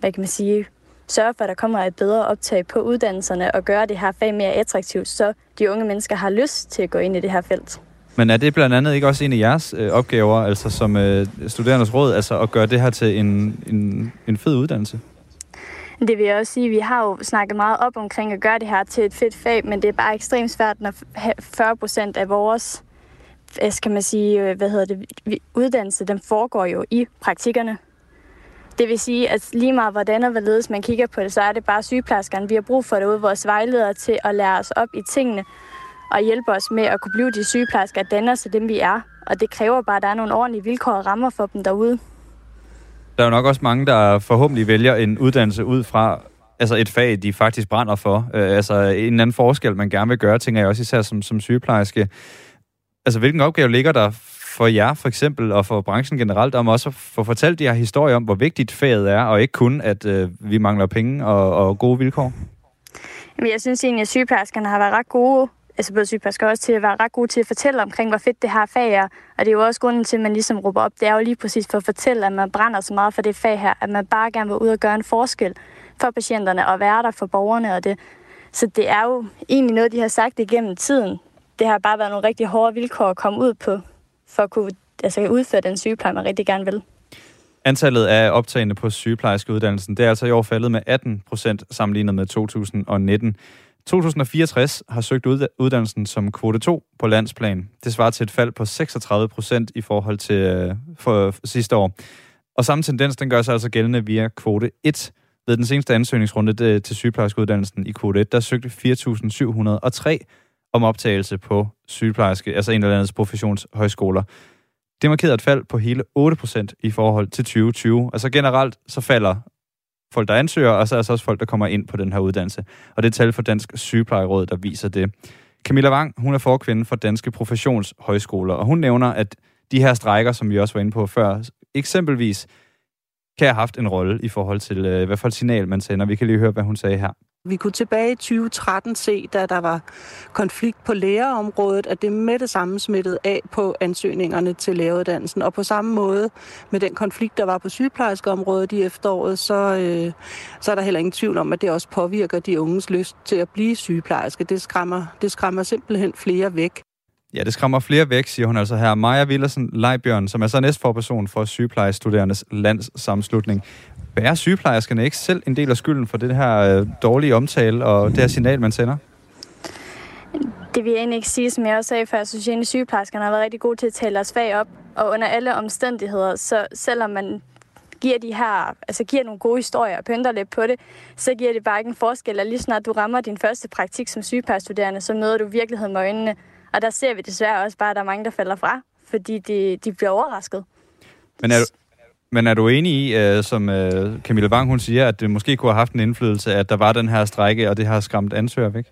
hvad kan man sige, sørge for, at der kommer et bedre optag på uddannelserne og gøre det her fag mere attraktivt, så de unge mennesker har lyst til at gå ind i det her felt. Men er det blandt andet ikke også en af jeres øh, opgaver, altså som øh, studerendes råd, altså at gøre det her til en, en, en fed uddannelse? Det vil jeg også sige, vi har jo snakket meget op omkring at gøre det her til et fedt fag, men det er bare ekstremt svært, når fyrre procent af vores skal man sige, hvad hedder det, uddannelse, den foregår jo i praktikkerne. Det vil sige, at lige meget hvordan og hvorledes man kigger på det, så er det bare sygeplejerskerne. Vi har brug for derude vores vejledere til at lære os op i tingene og hjælpe os med at kunne blive de sygeplejersker, danner så dem vi er. Og det kræver bare, at der er nogle ordentlige vilkår og rammer for dem derude. Der er jo nok også mange, der forhåbentlig vælger en uddannelse ud fra altså et fag, de faktisk brænder for. Øh, altså en eller anden forskel, man gerne vil gøre, tænker jeg også især som, som sygeplejerske. Altså hvilken opgave ligger der for jer for eksempel, og for branchen generelt, om også at få fortalt de her historier om, hvor vigtigt faget er, og ikke kun, at øh, vi mangler penge og, og gode vilkår? Jamen, jeg synes egentlig, at sygeplejerskerne har været ret gode, altså både sygeplejersker også, til at være ret gode til at fortælle omkring, hvor fedt det her fag er. Og det er jo også grunden til, at man ligesom råber op. Det er jo lige præcis for at fortælle, at man brænder så meget for det fag her, at man bare gerne vil ud og gøre en forskel for patienterne og være der for borgerne og det. Så det er jo egentlig noget, de har sagt igennem tiden. Det har bare været nogle rigtig hårde vilkår at komme ud på, for at kunne altså, udføre den sygepleje, man rigtig gerne vil. Antallet af optagende på sygeplejerskeuddannelsen, det er altså i år faldet med atten procent sammenlignet med to tusind og nitten. to tusind og fireogtres har søgt uddannelsen som kvote to på landsplan. Det svarer til et fald på seksogtredive procent i forhold til øh, for, for sidste år. Og samme tendens, den gør sig altså gældende via kvote et. Ved den seneste ansøgningsrunde det, til sygeplejerskeuddannelsen i kvote et, der søgte fire tusind syv hundrede og tre om optagelse på sygeplejerske, altså en eller andens professionshøjskoler. Det markerede et fald på hele otte procent i forhold til tyve tyve. Altså generelt så falder folk, der ansøger, og så er altså også folk, der kommer ind på den her uddannelse. Og det er tal for Dansk Sygeplejeråd, der viser det. Camilla Wang, hun er forkvinde for Danske Professionshøjskoler, og hun nævner, at de her strejker, som vi også var inde på før, eksempelvis kan have haft en rolle i forhold til, hvad for et signal man sender. Vi kan lige høre, hvad hun sagde her. Vi kunne tilbage i tyve tretten se, da der var konflikt på lærerområdet, at det med det samme smittede af på ansøgningerne til læreruddannelsen. Og på samme måde med den konflikt, der var på sygeplejerskeområdet i efteråret, så, øh, så er der heller ingen tvivl om, at det også påvirker de unges lyst til at blive sygeplejerske. Det skræmmer, det skræmmer simpelthen flere væk. Ja, det skræmmer flere væk, siger hun altså her. Maja Villersen Leibjørn, som er så næstforperson for Sygeplejestuderendes Landssammenslutning. Bærer sygeplejerskerne ikke selv en del af skylden for det her øh, dårlige omtale og det her signal, man sender? Det vil jeg egentlig ikke sige, som jeg også sagde før. Jeg synes egentlig, at sygeplejerskerne har været rigtig gode til at tale deres fag op. Og under alle omstændigheder, så selvom man giver de her, altså giver nogle gode historier og pynter lidt på det, så giver det bare ikke en forskel. Og lige snart du rammer din første praktik som sygeplejestuderende, så møder du virkeligheden med øjnene. Og der ser vi desværre også bare, at der er mange, der falder fra, fordi de, de bliver overrasket. Men er du, men er du enig i, øh, som øh, Camilla Wang hun siger, at det måske kunne have haft en indflydelse, at der var den her strejke, og det har skræmt ansøger væk?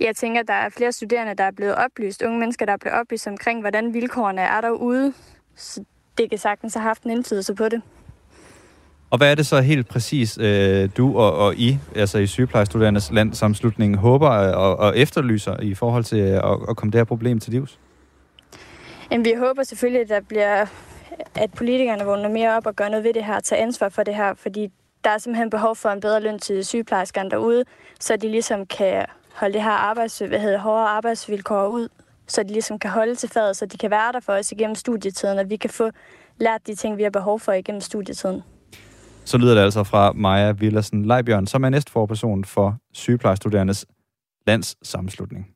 Jeg tænker, at der er flere studerende, der er blevet oplyst. Unge mennesker, der er blevet oplyst omkring, hvordan vilkårene er derude. Så det kan sagtens have haft en indflydelse på det. Og hvad er det så helt præcis, øh, du og, og I, altså i Sygeplejestuderendes Landssammenslutning, håber og, og efterlyser i forhold til at, at komme det her problem til livs? Jamen, vi håber selvfølgelig, at der bliver, at politikerne vågner mere op og gør noget ved det her og tager ansvar for det her, fordi der er simpelthen behov for en bedre løn til sygeplejerskerne derude, så de ligesom kan holde det her arbejds, hvad hedder, hårdere arbejdsvilkår ud, så de ligesom kan holde til faget, så de kan være der for os igennem studietiden, og vi kan få lært de ting, vi har behov for igennem studietiden. Så lyder det altså fra Maja Villersen Leibjørn, som er næstforperson for Sygeplejestuderendes Landssammenslutning.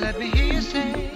Let me hear you say.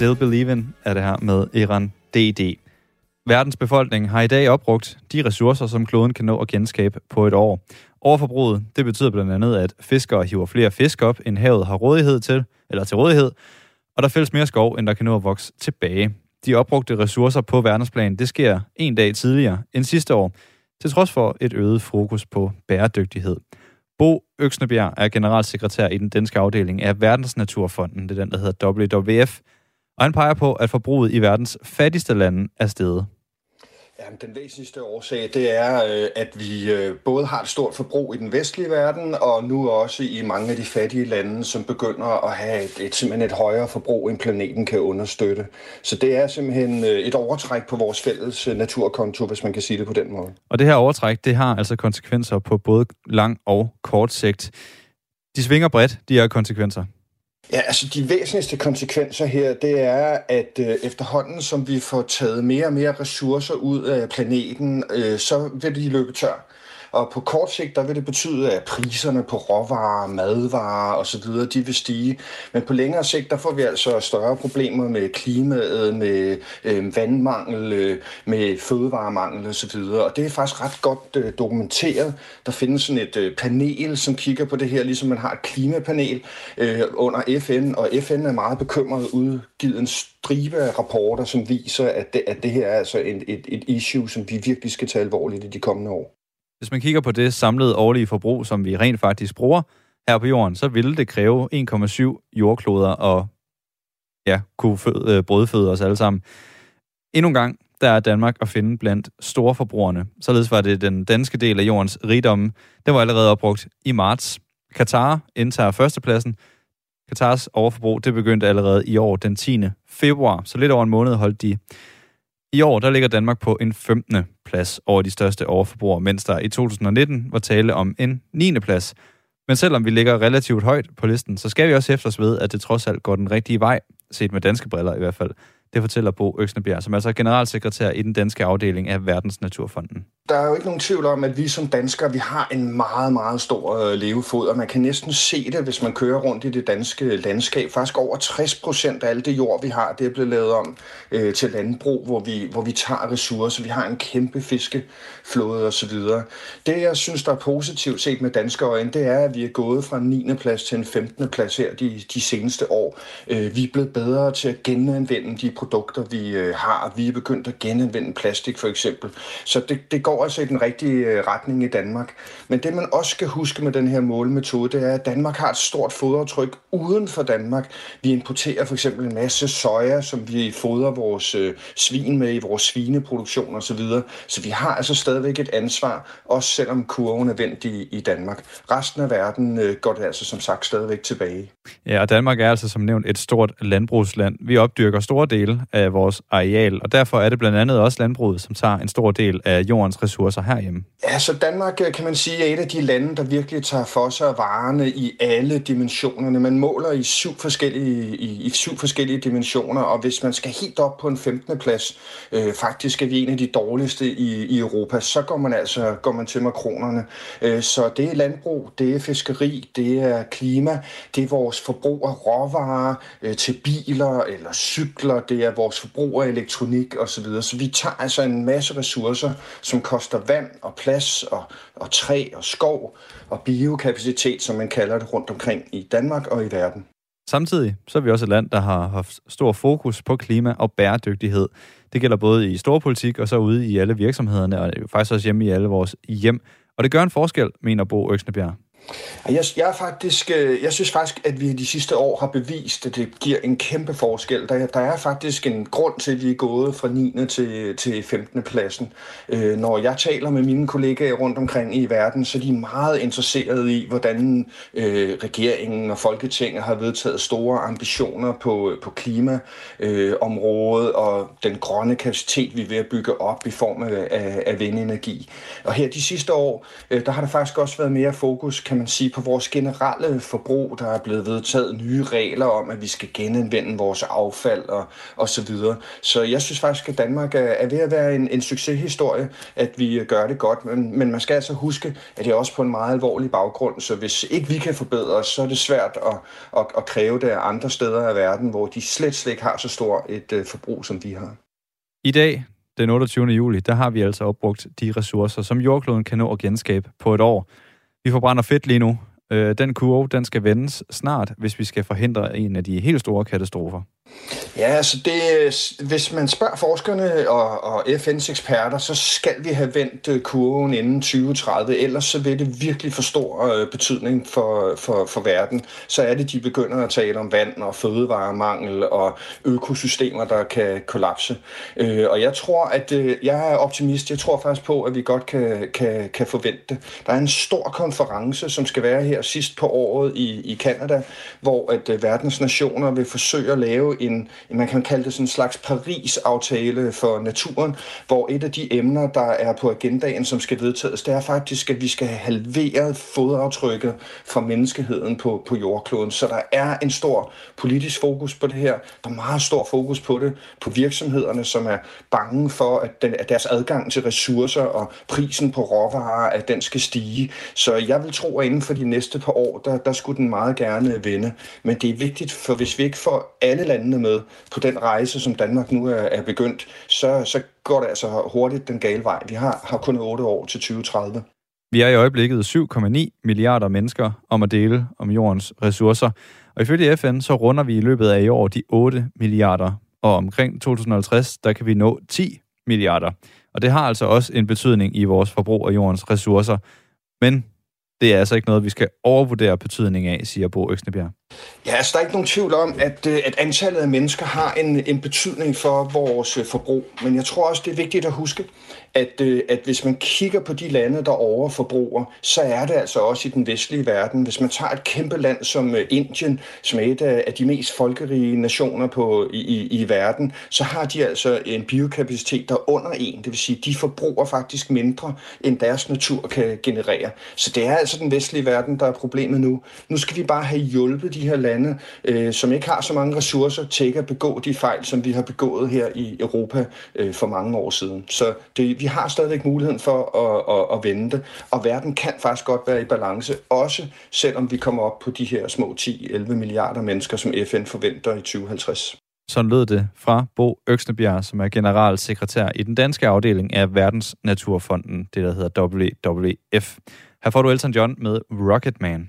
Still Believin' er det her med Iran D D. Verdens befolkning har i dag opbrugt de ressourcer, som kloden kan nå at genskabe på et år. Overforbruget, det betyder blandt andet, at fiskere hiver flere fisk op, end havet har rådighed til, eller til rådighed, og der fældes mere skov, end der kan nå at vokse tilbage. De opbrugte ressourcer på verdensplan, det sker en dag tidligere end sidste år, til trods for et øget fokus på bæredygtighed. Bo Øksnebjerg er generalsekretær i den danske afdeling af Verdensnaturfonden, det er den, der hedder W W F, og han peger på, at forbruget i verdens fattigste lande er steget. Jamen, den væsentligste årsag, det er, at vi både har et stort forbrug i den vestlige verden, og nu også i mange af de fattige lande, som begynder at have et, et, simpelthen et højere forbrug, end planeten kan understøtte. Så det er simpelthen et overtræk på vores fælles naturkonto, hvis man kan sige det på den måde. Og det her overtræk, det har altså konsekvenser på både lang og kort sigt. De svinger bredt, de her konsekvenser. Ja, altså de væsentligste konsekvenser her, det er, at øh, efterhånden, som vi får taget mere og mere ressourcer ud af planeten, øh, så vil de løbe tør. Og på kort sigt, der vil det betyde, at priserne på råvarer, madvarer osv., de vil stige. Men på længere sigt, der får vi altså større problemer med klimaet, med øh, vandmangel, øh, med fødevaremangel osv. Og det er faktisk ret godt øh, dokumenteret. Der findes sådan et øh, panel, som kigger på det her, ligesom man har et klimapanel øh, under F N. Og F N er meget bekymret, udgivet en stribe af rapporter, som viser, at det, at det her er altså et, et, et issue, som vi virkelig skal tage alvorligt i de kommende år. Hvis man kigger på det samlede årlige forbrug, som vi rent faktisk bruger her på jorden, så ville det kræve en komma syv jordkloder og ja, kunne føde, brødføde os alle sammen. Endnu en gang, der er Danmark at finde blandt store forbrugerne. Således var det den danske del af jordens rigdomme. Den var allerede opbrugt i marts. Katar indtager førstepladsen. Katars overforbrug, det begyndte allerede i år den tiende februar, så lidt over en måned holdt de. I år, der ligger Danmark på en femtende plads over de største overforbrugere, mens der i to tusind nitten var tale om en niende plads. Men selvom vi ligger relativt højt på listen, så skal vi også hæfte os ved, at det trods alt går den rigtige vej, set med danske briller i hvert fald. Det fortæller Bo Øksnebjerg, som altså er generalsekretær i den danske afdeling af Verdensnaturfonden. Der er jo ikke nogen tvivl om, at vi som danskere, vi har en meget, meget stor levefod, og man kan næsten se det, hvis man kører rundt i det danske landskab. Faktisk over tres procent af alt det jord, vi har, det er blevet lavet om øh, til landbrug, hvor vi, hvor vi tager ressourcer. Vi har en kæmpe fiskeflåde osv. Det, jeg synes, der er positivt set med danske øjne, det er, at vi er gået fra niende plads til en femtende plads her de, de seneste år. Øh, vi er blevet bedre til at genanvende de produkter, vi øh, har. Vi er begyndt at genanvende plastik, for eksempel. Så det, det går også i den rigtige retning i Danmark. Men det, man også skal huske med den her målemetode, det er, at Danmark har et stort foderaftryk uden for Danmark. Vi importerer for eksempel en masse soja, som vi fodrer vores øh, svin med i vores svineproduktion osv. Så, så vi har altså stadigvæk et ansvar, også selvom kurven er vendt i, i Danmark. Resten af verden øh, går det altså som sagt stadigvæk tilbage. Ja, og Danmark er altså som nævnt et stort landbrugsland. Vi opdyrker store dele dele af vores areal, og derfor er det blandt andet også landbruget, som tager en stor del af jordens ressourcer herhjemme. Altså Danmark, kan man sige, er et af de lande, der virkelig tager for sig varerne i alle dimensionerne. Man måler i syv forskellige, i, i syv forskellige dimensioner, og hvis man skal helt op på en femtende plads, øh, faktisk er vi en af de dårligste i, i Europa, så går man altså går man til makronerne. Øh, så det er landbrug, det er fiskeri, det er klima, det er vores forbrug af råvarer øh, til biler eller cykler, det er vores forbrug af elektronik osv. Så vi tager altså en masse ressourcer, som koster vand og plads og, og træ og skov og biokapacitet, som man kalder det, rundt omkring i Danmark og i verden. Samtidig så er vi også et land, der har haft stor fokus på klima og bæredygtighed. Det gælder både i storpolitik og så ude i alle virksomhederne, og faktisk også hjemme i alle vores hjem. Og det gør en forskel, mener Bo Øksnebjerg. Jeg, jeg, faktisk, jeg synes faktisk, at vi de sidste år har bevist, at det giver en kæmpe forskel. Der, der er faktisk en grund til, at vi er gået fra niende til, til femtende pladsen. Øh, når jeg taler med mine kollegaer rundt omkring i verden, så de er meget interesserede i, hvordan øh, regeringen og Folketinget har vedtaget store ambitioner på, på klimaområdet øh, og den grønne kapacitet, vi er ved at bygge op i form af, af vindenergi. Og her de sidste år, øh, der har der faktisk også været mere fokus, kan man sige, på vores generelle forbrug. Der er blevet vedtaget nye regler om, at vi skal genanvende vores affald og, og så videre. Så jeg synes faktisk, at Danmark er, er ved at være en, en succeshistorie, at vi gør det godt. Men, men man skal altså huske, at det er også på en meget alvorlig baggrund. Så hvis ikke vi kan forbedre os, så er det svært at, at, at kræve det af andre steder af verden, hvor de slet, slet ikke har så stort et forbrug, som vi har. I dag, den otteogtyvende juli, der har vi altså opbrugt de ressourcer, som jordkloden kan nå at genskabe på et år. Vi forbrænder fedt lige nu. Den kurve, den skal vendes snart, hvis vi skal forhindre en af de helt store katastrofer. Ja, altså det, hvis man spørger forskerne og, og F N's eksperter, så skal vi have vendt kurven inden tyve tredive, ellers så vil det virkelig få stor øh, betydning for, for, for verden. Så er det, de begynder at tale om vand og fødevaremangel og økosystemer, der kan kollapse. Øh, og jeg tror, at øh, jeg er optimist. Jeg tror faktisk på, at vi godt kan, kan, kan forvente det. Der er en stor konference, som skal være her sidst på året i, i Canada, hvor at øh, verdens nationer vil forsøge at lave en, man kan kalde det sådan en slags Paris-aftale for naturen, hvor et af de emner, der er på agendaen, som skal vedtages, det er faktisk, at vi skal have halveret fodaftrykket fra menneskeheden på, på jordkloden. Så der er en stor politisk fokus på det her. Der er meget stor fokus på det på virksomhederne, som er bange for, at, den, at deres adgang til ressourcer og prisen på råvarer, at den skal stige. Så jeg vil tro, at inden for de næste par år, der, der skulle den meget gerne vende. Men det er vigtigt, for hvis vi ikke får alle landene med på den rejse, som Danmark nu er, er begyndt, så, så går det altså hurtigt den gale vej. Vi har, har kun otte år til tyve tredive. Vi er i øjeblikket syv komma ni milliarder mennesker om at dele om jordens ressourcer, og ifølge F N så runder vi i løbet af i år de otte milliarder, og omkring to tusind og halvtreds, der kan vi nå ti milliarder. Og det har altså også en betydning i vores forbrug af jordens ressourcer. Men det er altså ikke noget, vi skal overvurdere betydningen af, siger Bo Øksnebjerg. Ja, altså der er ikke nogen tvivl om, at, at antallet af mennesker har en, en betydning for vores forbrug. Men jeg tror også, det er vigtigt at huske, at, at hvis man kigger på de lande, der overforbruger, så er det altså også i den vestlige verden. Hvis man tager et kæmpe land som Indien, som er et af de mest folkerige nationer på, i, i verden, så har de altså en biokapacitet, der under en. Det vil sige, de forbruger faktisk mindre, end deres natur kan generere. Så det er altså den vestlige verden, der er problemet nu. Nu skal vi bare have hjulpet de her lande, øh, som ikke har så mange ressourcer, til at begå de fejl, som vi har begået her i Europa øh, for mange år siden. Så det, vi har stadigvæk muligheden for at, at, at vende det, og verden kan faktisk godt være i balance, også selvom vi kommer op på de her små ti til elleve milliarder mennesker, som F N forventer i tyve halvtreds. Sådan lød det fra Bo Øksnebjerg, som er generalsekretær i den danske afdeling af Verdensnaturfonden, det der hedder W W F. Her får du Elton John med Rocketman.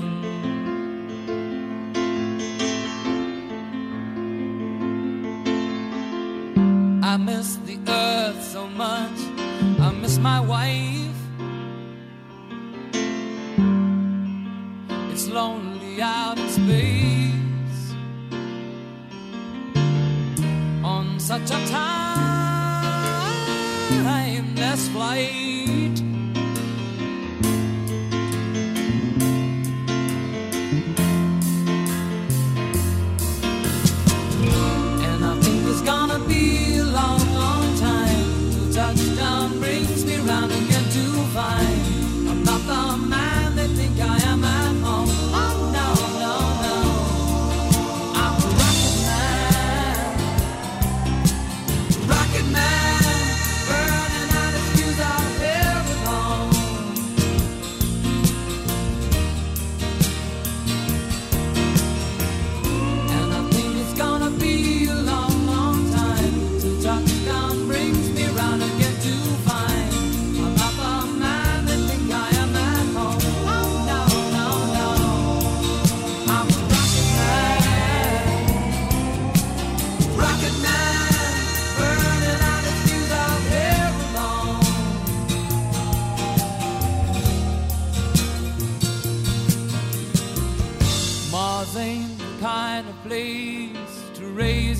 I miss the earth so much, I miss my wife. it's lonely out in space on such a timeless flight. And I think it's gonna be a long, long time till touchdown brings me round again to find I'm not the man they think I am at home. Oh no, no, no, I'm a rocket man, rocket man, burning out his fuse out here with home. And I think it's gonna be a long, long time till touchdown brings me round again to find. Kind of place to raise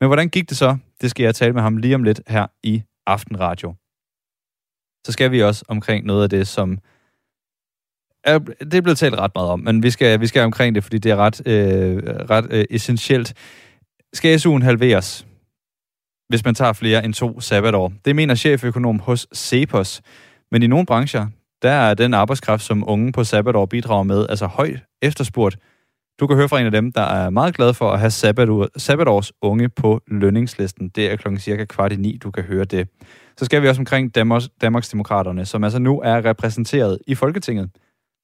Men hvordan gik det så? Det skal jeg tale med ham lige om lidt her i Aftenradio. så skal vi også omkring noget af det, som er, det er blevet talt ret meget om, men vi skal, vi skal omkring det, fordi det er ret, øh, ret øh, essentielt. Skal S U'en halveres, hvis man tager flere end to sabbatår? Det mener cheføkonom hos CEPOS. Men i nogle brancher, der er den arbejdskraft, som unge på sabbatår bidrager med, altså højt efterspurgt. Du kan høre fra en af dem, der er meget glad for at have sabbatårs unge på lønningslisten. Det er klokken cirka kvart i ni, du kan høre det. Så skal vi også omkring Danmarksdemokraterne, som altså nu er repræsenteret i Folketinget.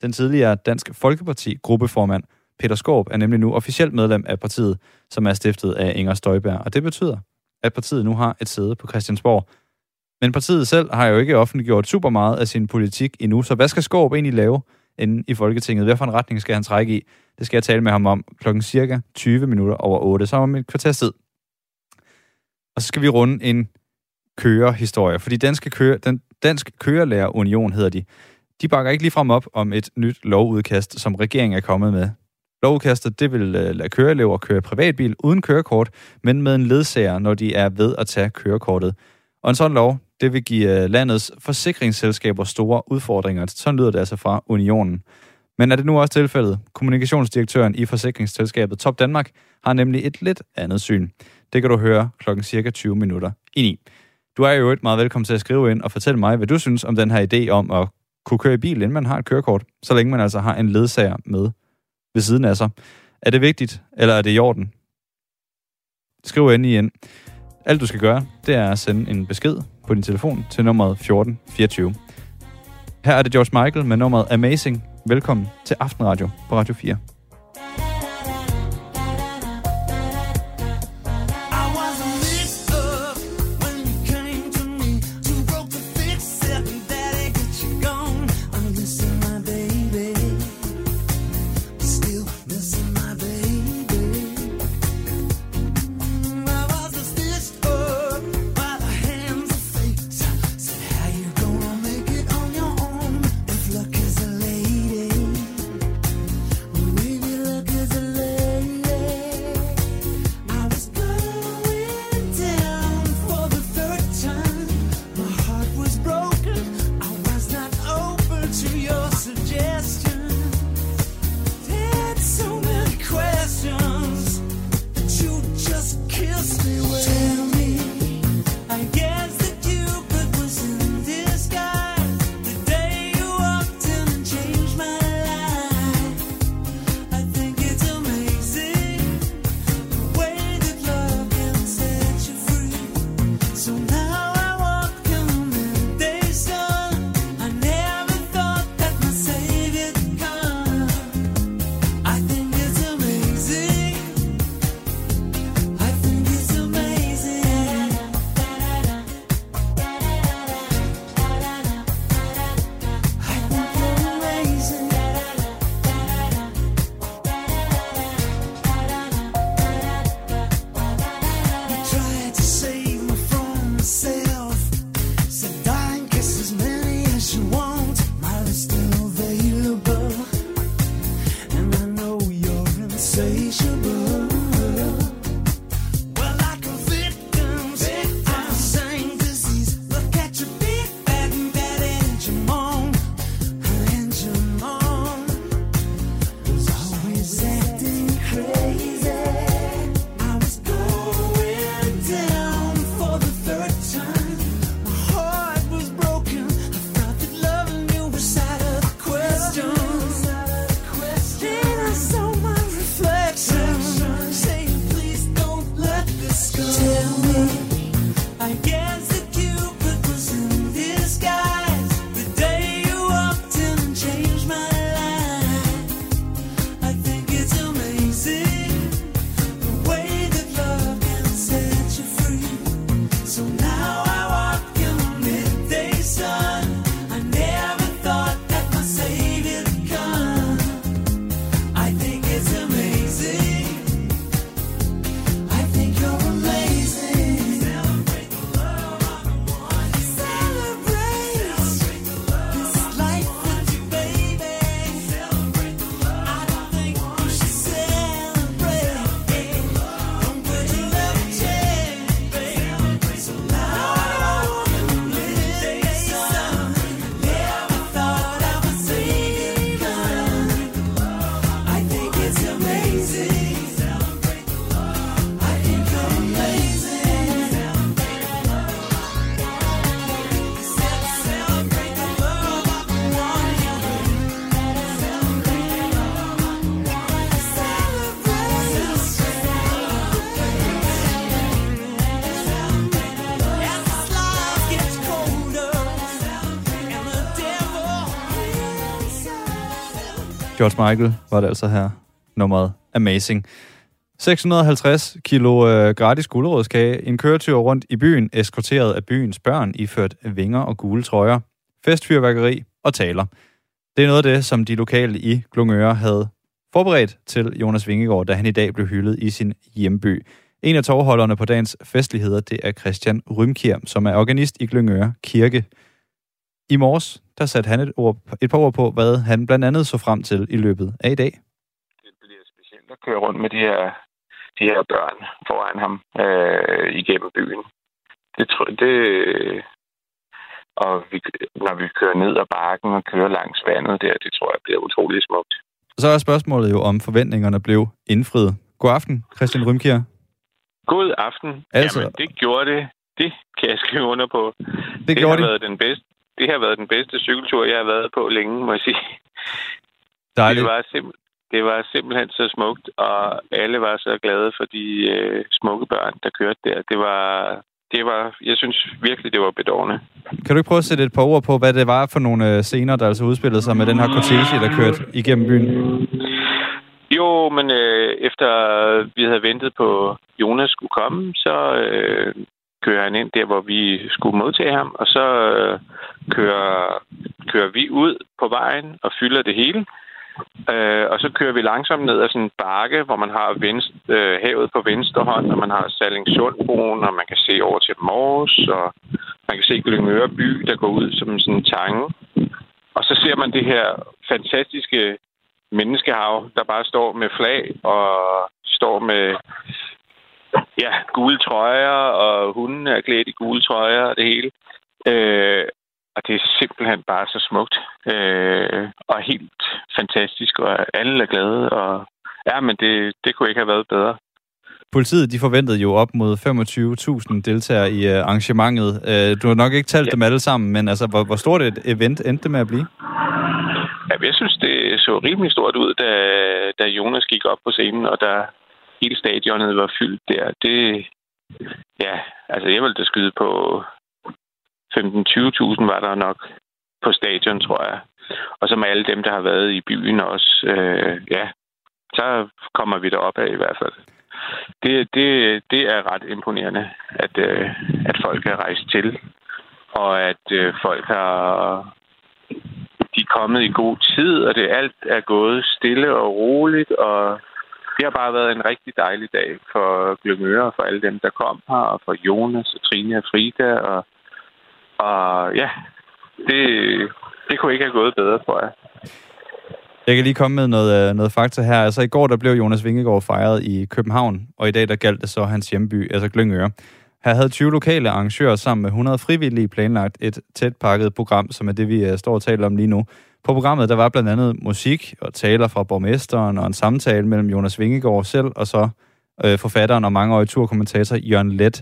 Den tidligere Dansk Folkeparti-gruppeformand Peter Skaarup er nemlig nu officielt medlem af partiet, som er stiftet af Inger Støjberg. Og det betyder, at partiet nu har et sæde på Christiansborg. Men partiet selv har jo ikke offentliggjort super meget af sin politik endnu, så hvad skal Skaarup egentlig lave inde i Folketinget? Hvad for en retning skal han trække i? Det skal jeg tale med ham om klokken cirka tyve minutter over otte, så om et kvarters tid. Og så skal vi runde en kørehistorie, fordi Danske Kører, den Dansk Kørelærer Union hedder de. De bakker ikke ligefrem op om et nyt lovudkast, som regeringen er kommet med. Lovudkastet, det vil lade køreelever køre privatbil uden kørekort, men med en ledsager, når de er ved at tage kørekortet. Og en sådan lov, det vil give landets forsikringsselskaber store udfordringer. Sådan lyder det altså fra unionen. Men er det nu også tilfældet? Kommunikationsdirektøren i forsikringsselskabet Top Danmark har nemlig et lidt andet syn. Det kan du høre klokken cirka tyve minutter i ni. Du er jo et meget velkommen til at skrive ind og fortælle mig, hvad du synes om den her idé om at kunne køre i bil, inden man har et kørekort, så længe man altså har en ledsager med ved siden af sig. Er det vigtigt, eller er det i orden? Skriv ind igen. Alt du skal gøre, det er at sende en besked på din telefon til nummeret fjorten fireogtyve. Her er det George Michael med nummeret Amazing. Velkommen til Aftenradio på Radio fire. So George Michael var det altså her. Nummeret Amazing. seks hundrede og halvtreds kilo øh, gratis gulerødskage. En køretur rundt i byen, eskorteret af byens børn, iført vinger og gule trøjer. Festfyrværkeri og taler. Det er noget af det, som de lokale i Glyngøre havde forberedt til Jonas Vingegaard, da han i dag blev hyldet i sin hjemby. En af tovholderne på dagens festligheder, det er Christian Rømker, som er organist i Glyngøre Kirke. I morges, der satte han et, ord, et par ord på, hvad han blandt andet så frem til i løbet af i dag. Det bliver specielt at køre rundt med de her, de her børn foran ham øh, igennem byen. Det tror det... Og vi, når vi kører ned ad bakken og kører langs vandet der, det tror jeg bliver utrolig smukt. Så er spørgsmålet jo, om forventningerne blev indfriet. God aften, Christian Rømker. God aften. Altså, jamen, det gjorde det. Det kan jeg skrive under på. Det, det, gjorde har det. Været den bedste, det har været den bedste cykeltur, jeg har været på længe, må jeg sige. Det var, simp- det var simpelthen så smukt, og alle var så glade for de øh, smukke børn, der kørte der. Det var... Det var, jeg synes virkelig, det var bedårende. Kan du ikke prøve at sætte et par ord på, hvad det var for nogle scener, der altså udspillede sig med den her cortege, der kørte igennem byen? Jo, men øh, efter vi havde ventet på, Jonas skulle komme, så øh, kører han ind der, hvor vi skulle modtage ham, og så øh, kører, kører vi ud på vejen og fylder det hele. Øh, og så kører vi langsomt ned ad sådan en bakke, hvor man har venst, øh, havet på venstre hånd, og man har Sallingsundbroen, og man kan se over til Mors, og man kan se Glyngøre by, der går ud som sådan en tange. Og så ser man det her fantastiske menneskehav, der bare står med flag og står med ja, gule trøjer, og hunden er klædt i gule trøjer og det hele. Øh, Og det er simpelthen bare så smukt øh, og helt fantastisk, og alle er glade. Og, ja, men det, det kunne ikke have været bedre. Politiet de forventede jo op mod femogtyve tusind deltagere i arrangementet. Øh, du har nok ikke talt ja. dem alle sammen, men altså, hvor, hvor stort et event endte det med at blive? Ja, jeg synes, det så rimelig stort ud, da, da Jonas gik op på scenen, og der hele stadionet var fyldt der. Det, ja, altså jeg ville da skyde på... femten til tyve tusind var der nok på stadion, tror jeg. Og så med alle dem, der har været i byen også. Øh, ja, så kommer vi derop af i hvert fald. Det, det, det er ret imponerende, at, øh, at folk er rejst til. Og at øh, folk har... De er kommet i god tid, og det alt er gået stille og roligt. Og det har bare været en rigtig dejlig dag for Glyngøre og for alle dem, der kom her. Og for Jonas og Trine og Frida og... Og ja, det, det kunne ikke have gået bedre, tror jeg. Jeg kan lige komme med noget, noget fakta her. Altså i går, der blev Jonas Vingegaard fejret i København, og i dag, der galt det så hans hjemby, altså Glyngøre. Her havde tyve lokale arrangører sammen med hundrede frivillige planlagt et tæt pakket program, som er det, vi står og taler om lige nu. På programmet, der var blandt andet musik og taler fra borgmesteren og en samtale mellem Jonas Vingegaard selv og så øh, forfatteren og mangeårig turkommentator Jørgen Leth.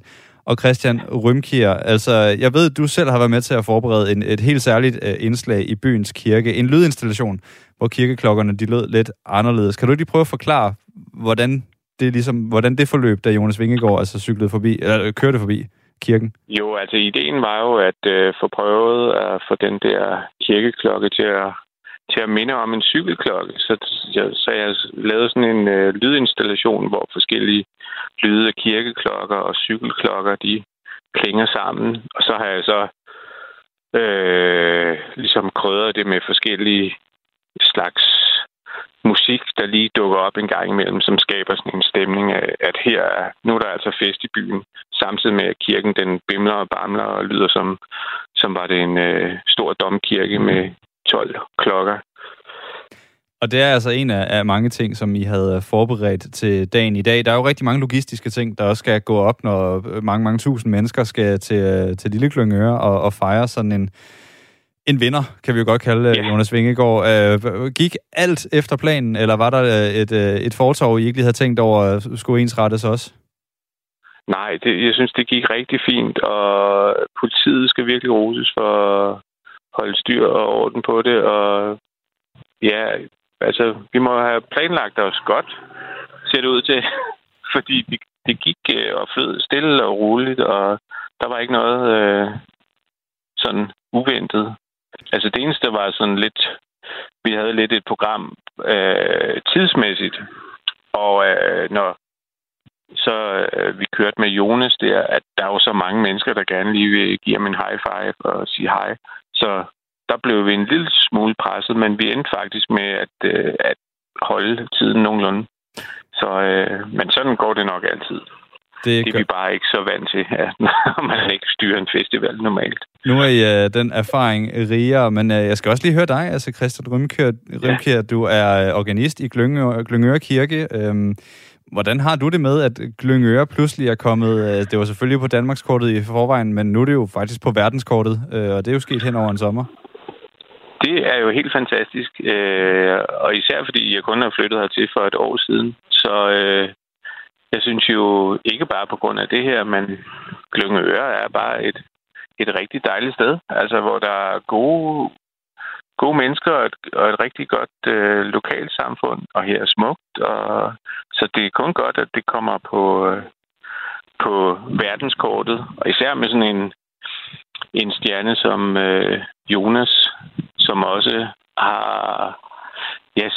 Og Christian Rømker, altså jeg ved, du selv har været med til at forberede en, et helt særligt øh, indslag i byens kirke. En lydinstallation, hvor kirkeklokkerne de lød lidt anderledes. Kan du lige prøve at forklare, hvordan det, ligesom, hvordan det forløb, da Jonas Vingegaard altså, cyklede forbi, eller kørte forbi kirken? Jo, altså ideen var jo at øh, få prøvet at få den der kirkeklokke til at, til at minde om en cykelklokke. Så, så jeg lavede sådan en øh, lydinstallation, hvor forskellige lyde af kirkeklokker og cykelklokker, de klinger sammen. Og så har jeg så øh, ligesom krydret det med forskellige slags musik, der lige dukker op en gang imellem, som skaber sådan en stemning af, at her er, nu er der altså fest i byen, samtidig med, at kirken den bimler og bamler og lyder som, som var det en øh, stor domkirke med tolv klokker. Og det er altså en af mange ting, som I havde forberedt til dagen i dag. Der er jo rigtig mange logistiske ting, der også skal gå op, når mange, mange tusind mennesker skal til, til Lille Glyngøre og, og fejre sådan en, en vinder, kan vi jo godt kalde yeah. Jonas Vingegaard. Øh, gik alt efter planen, eller var der et, et fortov, I ikke lige havde tænkt over, skulle ensrettes også? Nej, det, jeg synes, det gik rigtig fint, og politiet skal virkelig roses for at holde styr og orden på det, og ja... Altså, vi må have planlagt os godt, ser det ud til, fordi det, det gik øh, og flød stille og roligt, og der var ikke noget øh, sådan uventet. Altså, det eneste var sådan lidt, vi havde lidt et program øh, tidsmæssigt. Og øh, når så øh, vi kørte med Jonas der, at der er jo så mange mennesker, der gerne lige vil give ham en high five og sige hej. Så der blev vi en lille smule presset, men vi endte faktisk med at, øh, at holde tiden nogenlunde. Så, øh, men sådan går det nok altid. Det, det er vi bare ikke så vant til, at man ikke styrer en festival normalt. Nu er I, uh, den erfaring rigere, men uh, jeg skal også lige høre dig, altså Christian Rømker. Rømker ja. Du er organist i Glyngøre, Glyngøre Kirke. Øhm, hvordan har du det med, at Glyngøre pludselig er kommet? Uh, det var selvfølgelig på Danmarkskortet i forvejen, men nu er det jo faktisk på verdenskortet, uh, og det er jo sket hen over en sommer. Det er jo helt fantastisk, øh, og især fordi jeg kun har flyttet hertil for et år siden, så... Øh Jeg synes jo ikke bare på grund af det her, men Glyngøre er bare et, et rigtig dejligt sted, altså hvor der er gode, gode mennesker og et, og et rigtig godt øh, lokalsamfund, og her er smukt. Og, så det er kun godt, at det kommer på, øh, på verdenskortet, og især med sådan en, en stjerne som øh, Jonas, som også har ja,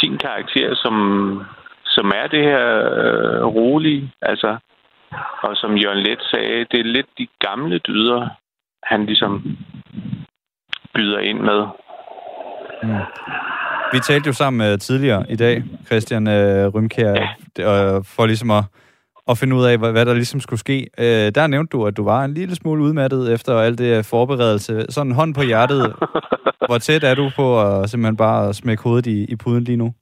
sin karakter som... som er det her øh, rolige, altså, og som Jørgen Leth sagde, det er lidt de gamle dyder, han ligesom byder ind med. Mm. Vi talte jo sammen uh, tidligere i dag, Christian uh, Rømker, ja. uh, for ligesom at, at finde ud af, hvad, hvad der ligesom skulle ske. Uh, der nævnte du, at du var en lille smule udmattet efter alt det forberedelse. Sådan hånd på hjertet. Hvor tæt er du på at simpelthen bare smække hovedet i, i puden lige nu?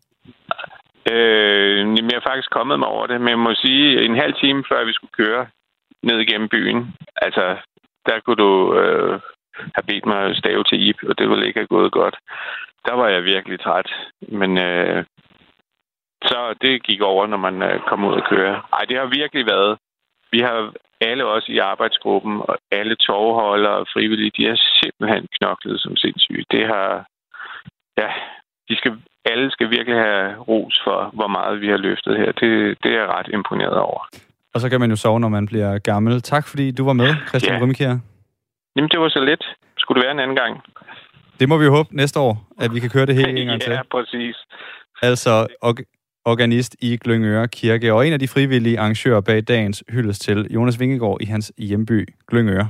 Øh, jeg er faktisk kommet mig over det, men jeg må sige, en halv time før vi skulle køre ned igennem byen, altså, der kunne du øh, have bedt mig stave til I B, og det ville ikke have gået godt. Der var jeg virkelig træt, men øh, så det gik over, når man øh, kom ud og køre. Ej, det har virkelig været. Vi har alle os i arbejdsgruppen, og alle tovholdere og frivillige, de har simpelthen knoklet som sindssyge. Det har, ja, de skal... Alle skal virkelig have ros for, hvor meget vi har løftet her. Det, det er jeg ret imponeret over. Og så kan man jo sove, når man bliver gammel. Tak, fordi du var med, Christian ja. Rømker. Jamen, det var så lidt. Skulle det være en anden gang? Det må vi jo håbe næste år, at vi kan køre det hele en gang til. Ja, præcis. Altså, org- organist i Glyngøre Kirke, og en af de frivillige arrangører bag dagens hyldes til Jonas Vingegaard i hans hjemby Glyngøre.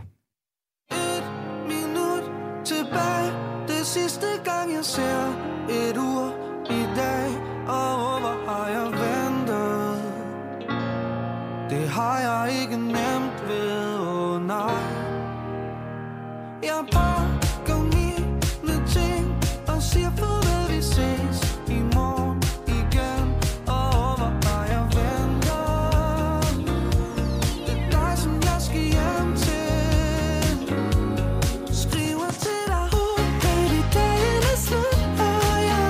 Et minut tilbage, det sidste gang jeg ser. Har jeg ikke nemt ved, oh nej. Jeg er bare gået i med ting og siger farvel, vi ses i morgen igen. Og oh, hvor har jeg venner. Det er dig, som jeg skal hjem til. Skriver til dig, oh baby, dagen er slut, og jeg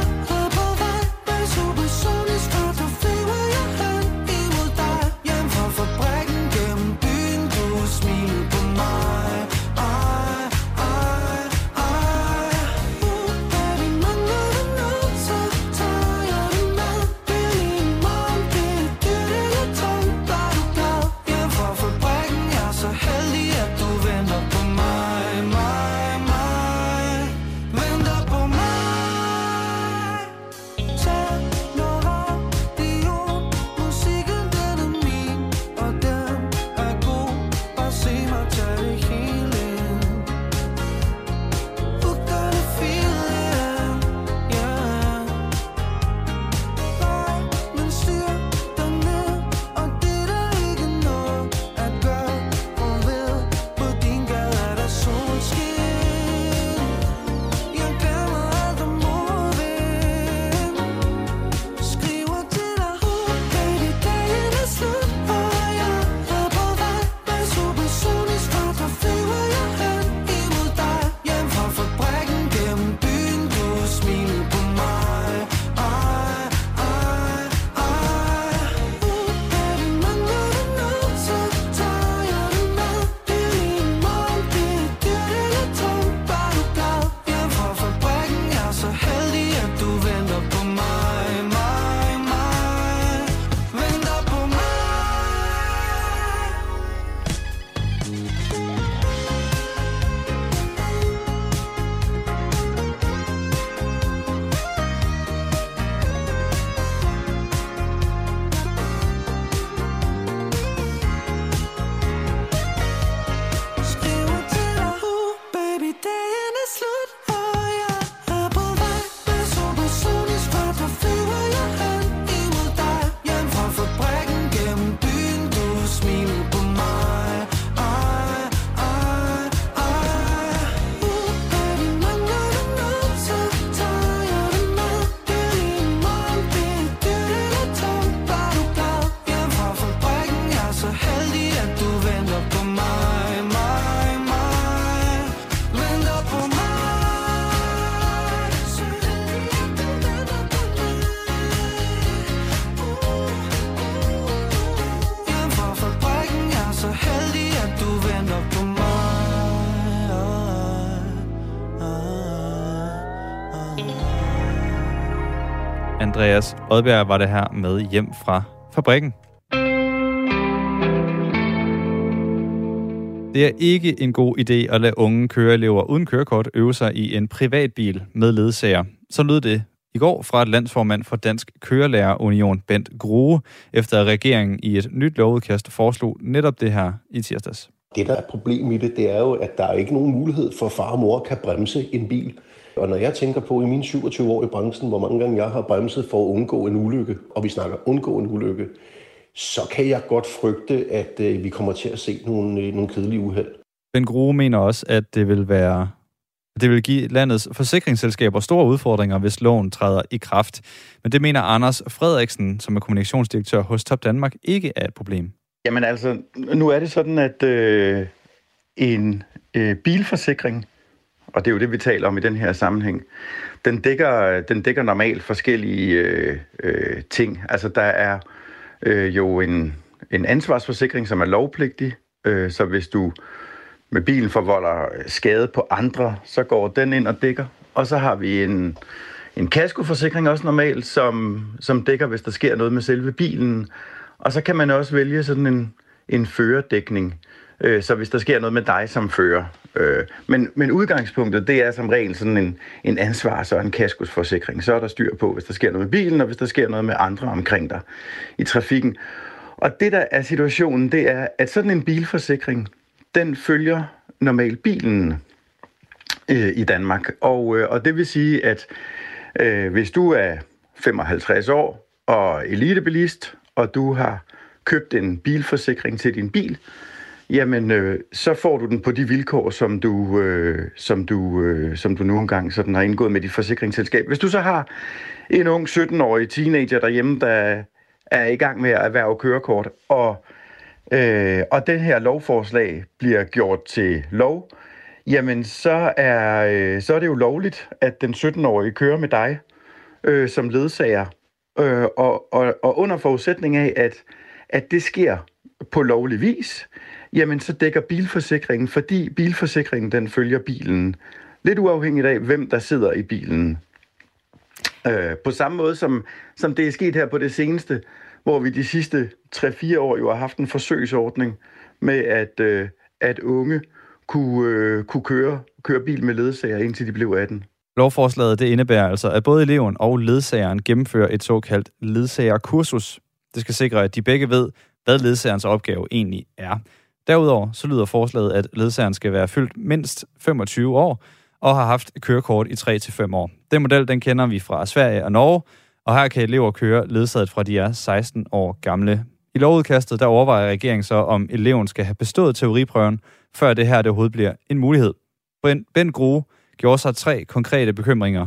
Andreas Odberg var det her med hjem fra fabrikken. Det er ikke en god idé at lade unge køreelever uden kørekort øve sig i en privatbil med ledsager. Så lød det i går fra et landsformand for Dansk Kørelærerunion, Bent Grohe, efter regeringen i et nyt lovudkast foreslog netop det her i tirsdags. Det, der er et problem i det, det er jo, at der ikke er nogen mulighed for, at far og mor kan bremse en bil. Og når jeg tænker på i mine syvogtyve år i branchen, hvor mange gange jeg har bremset for at undgå en ulykke, og vi snakker undgå en ulykke, så kan jeg godt frygte, at øh, vi kommer til at se nogle, øh, nogle kedelige uheld. Bent Grohe mener også, at det vil være... Det vil give landets forsikringsselskaber store udfordringer, hvis loven træder i kraft. Men det mener Anders Frederiksen, som er kommunikationsdirektør hos Top Danmark, ikke er et problem. Jamen altså, nu er det sådan, at øh, en øh, bilforsikring, og det er jo det, vi taler om i den her sammenhæng, den dækker, den dækker normalt forskellige øh, øh, ting. Altså, der er øh, jo en, en ansvarsforsikring, som er lovpligtig, øh, så hvis du med bilen forvolder skade på andre, så går den ind og dækker. Og så har vi en, en kaskoforsikring også normalt, som, som dækker, hvis der sker noget med selve bilen. Og så kan man også vælge sådan en, en førerdækning, øh, så hvis der sker noget med dig som fører. Øh, men, men udgangspunktet, det er som regel sådan en, en ansvars- og en kaskoforsikring. Så er der styr på, hvis der sker noget med bilen, og hvis der sker noget med andre omkring dig i trafikken. Og det, der er situationen, det er, at sådan en bilforsikring, den følger normalt bilen øh, i Danmark. Og, øh, og det vil sige, at øh, hvis du er femoghalvtreds år og elitebilist, og du har købt en bilforsikring til din bil, jamen øh, så får du den på de vilkår, som du, øh, som du, øh, som du nu engang sådan har indgået med dit forsikringsselskab. Hvis du så har en ung sytten-årig teenager derhjemme, der er i gang med at erhverve kørekort, og Øh, og det her lovforslag bliver gjort til lov, jamen så er, øh, så er det jo lovligt, at den sytten-årige kører med dig øh, som ledsager. Øh, og, og, og under forudsætning af, at, at det sker på lovlig vis, jamen så dækker bilforsikringen, fordi bilforsikringen den følger bilen. Lidt uafhængigt af, hvem der sidder i bilen. Øh, på samme måde som, som det er sket her på det seneste, hvor vi de sidste tre-fire år jo har haft en forsøgsordning med, at, øh, at unge kunne, øh, kunne køre, køre bil med ledsager, indtil de blev atten. Lovforslaget det indebærer altså, at både eleven og ledsageren gennemfører et såkaldt ledsagerkursus. Det skal sikre, at de begge ved, hvad ledsagerens opgave egentlig er. Derudover så lyder forslaget, at ledsageren skal være fyldt mindst femogtyve år og har haft kørekort i tre til fem år. Den model den kender vi fra Sverige og Norge, og her kan elever køre ledsaget fra de er seksten år gamle. I lovudkastet der overvejer regeringen så, om eleven skal have bestået teoriprøven, før det her det overhovedet bliver en mulighed. Bent Grohe gjorde sig tre konkrete bekymringer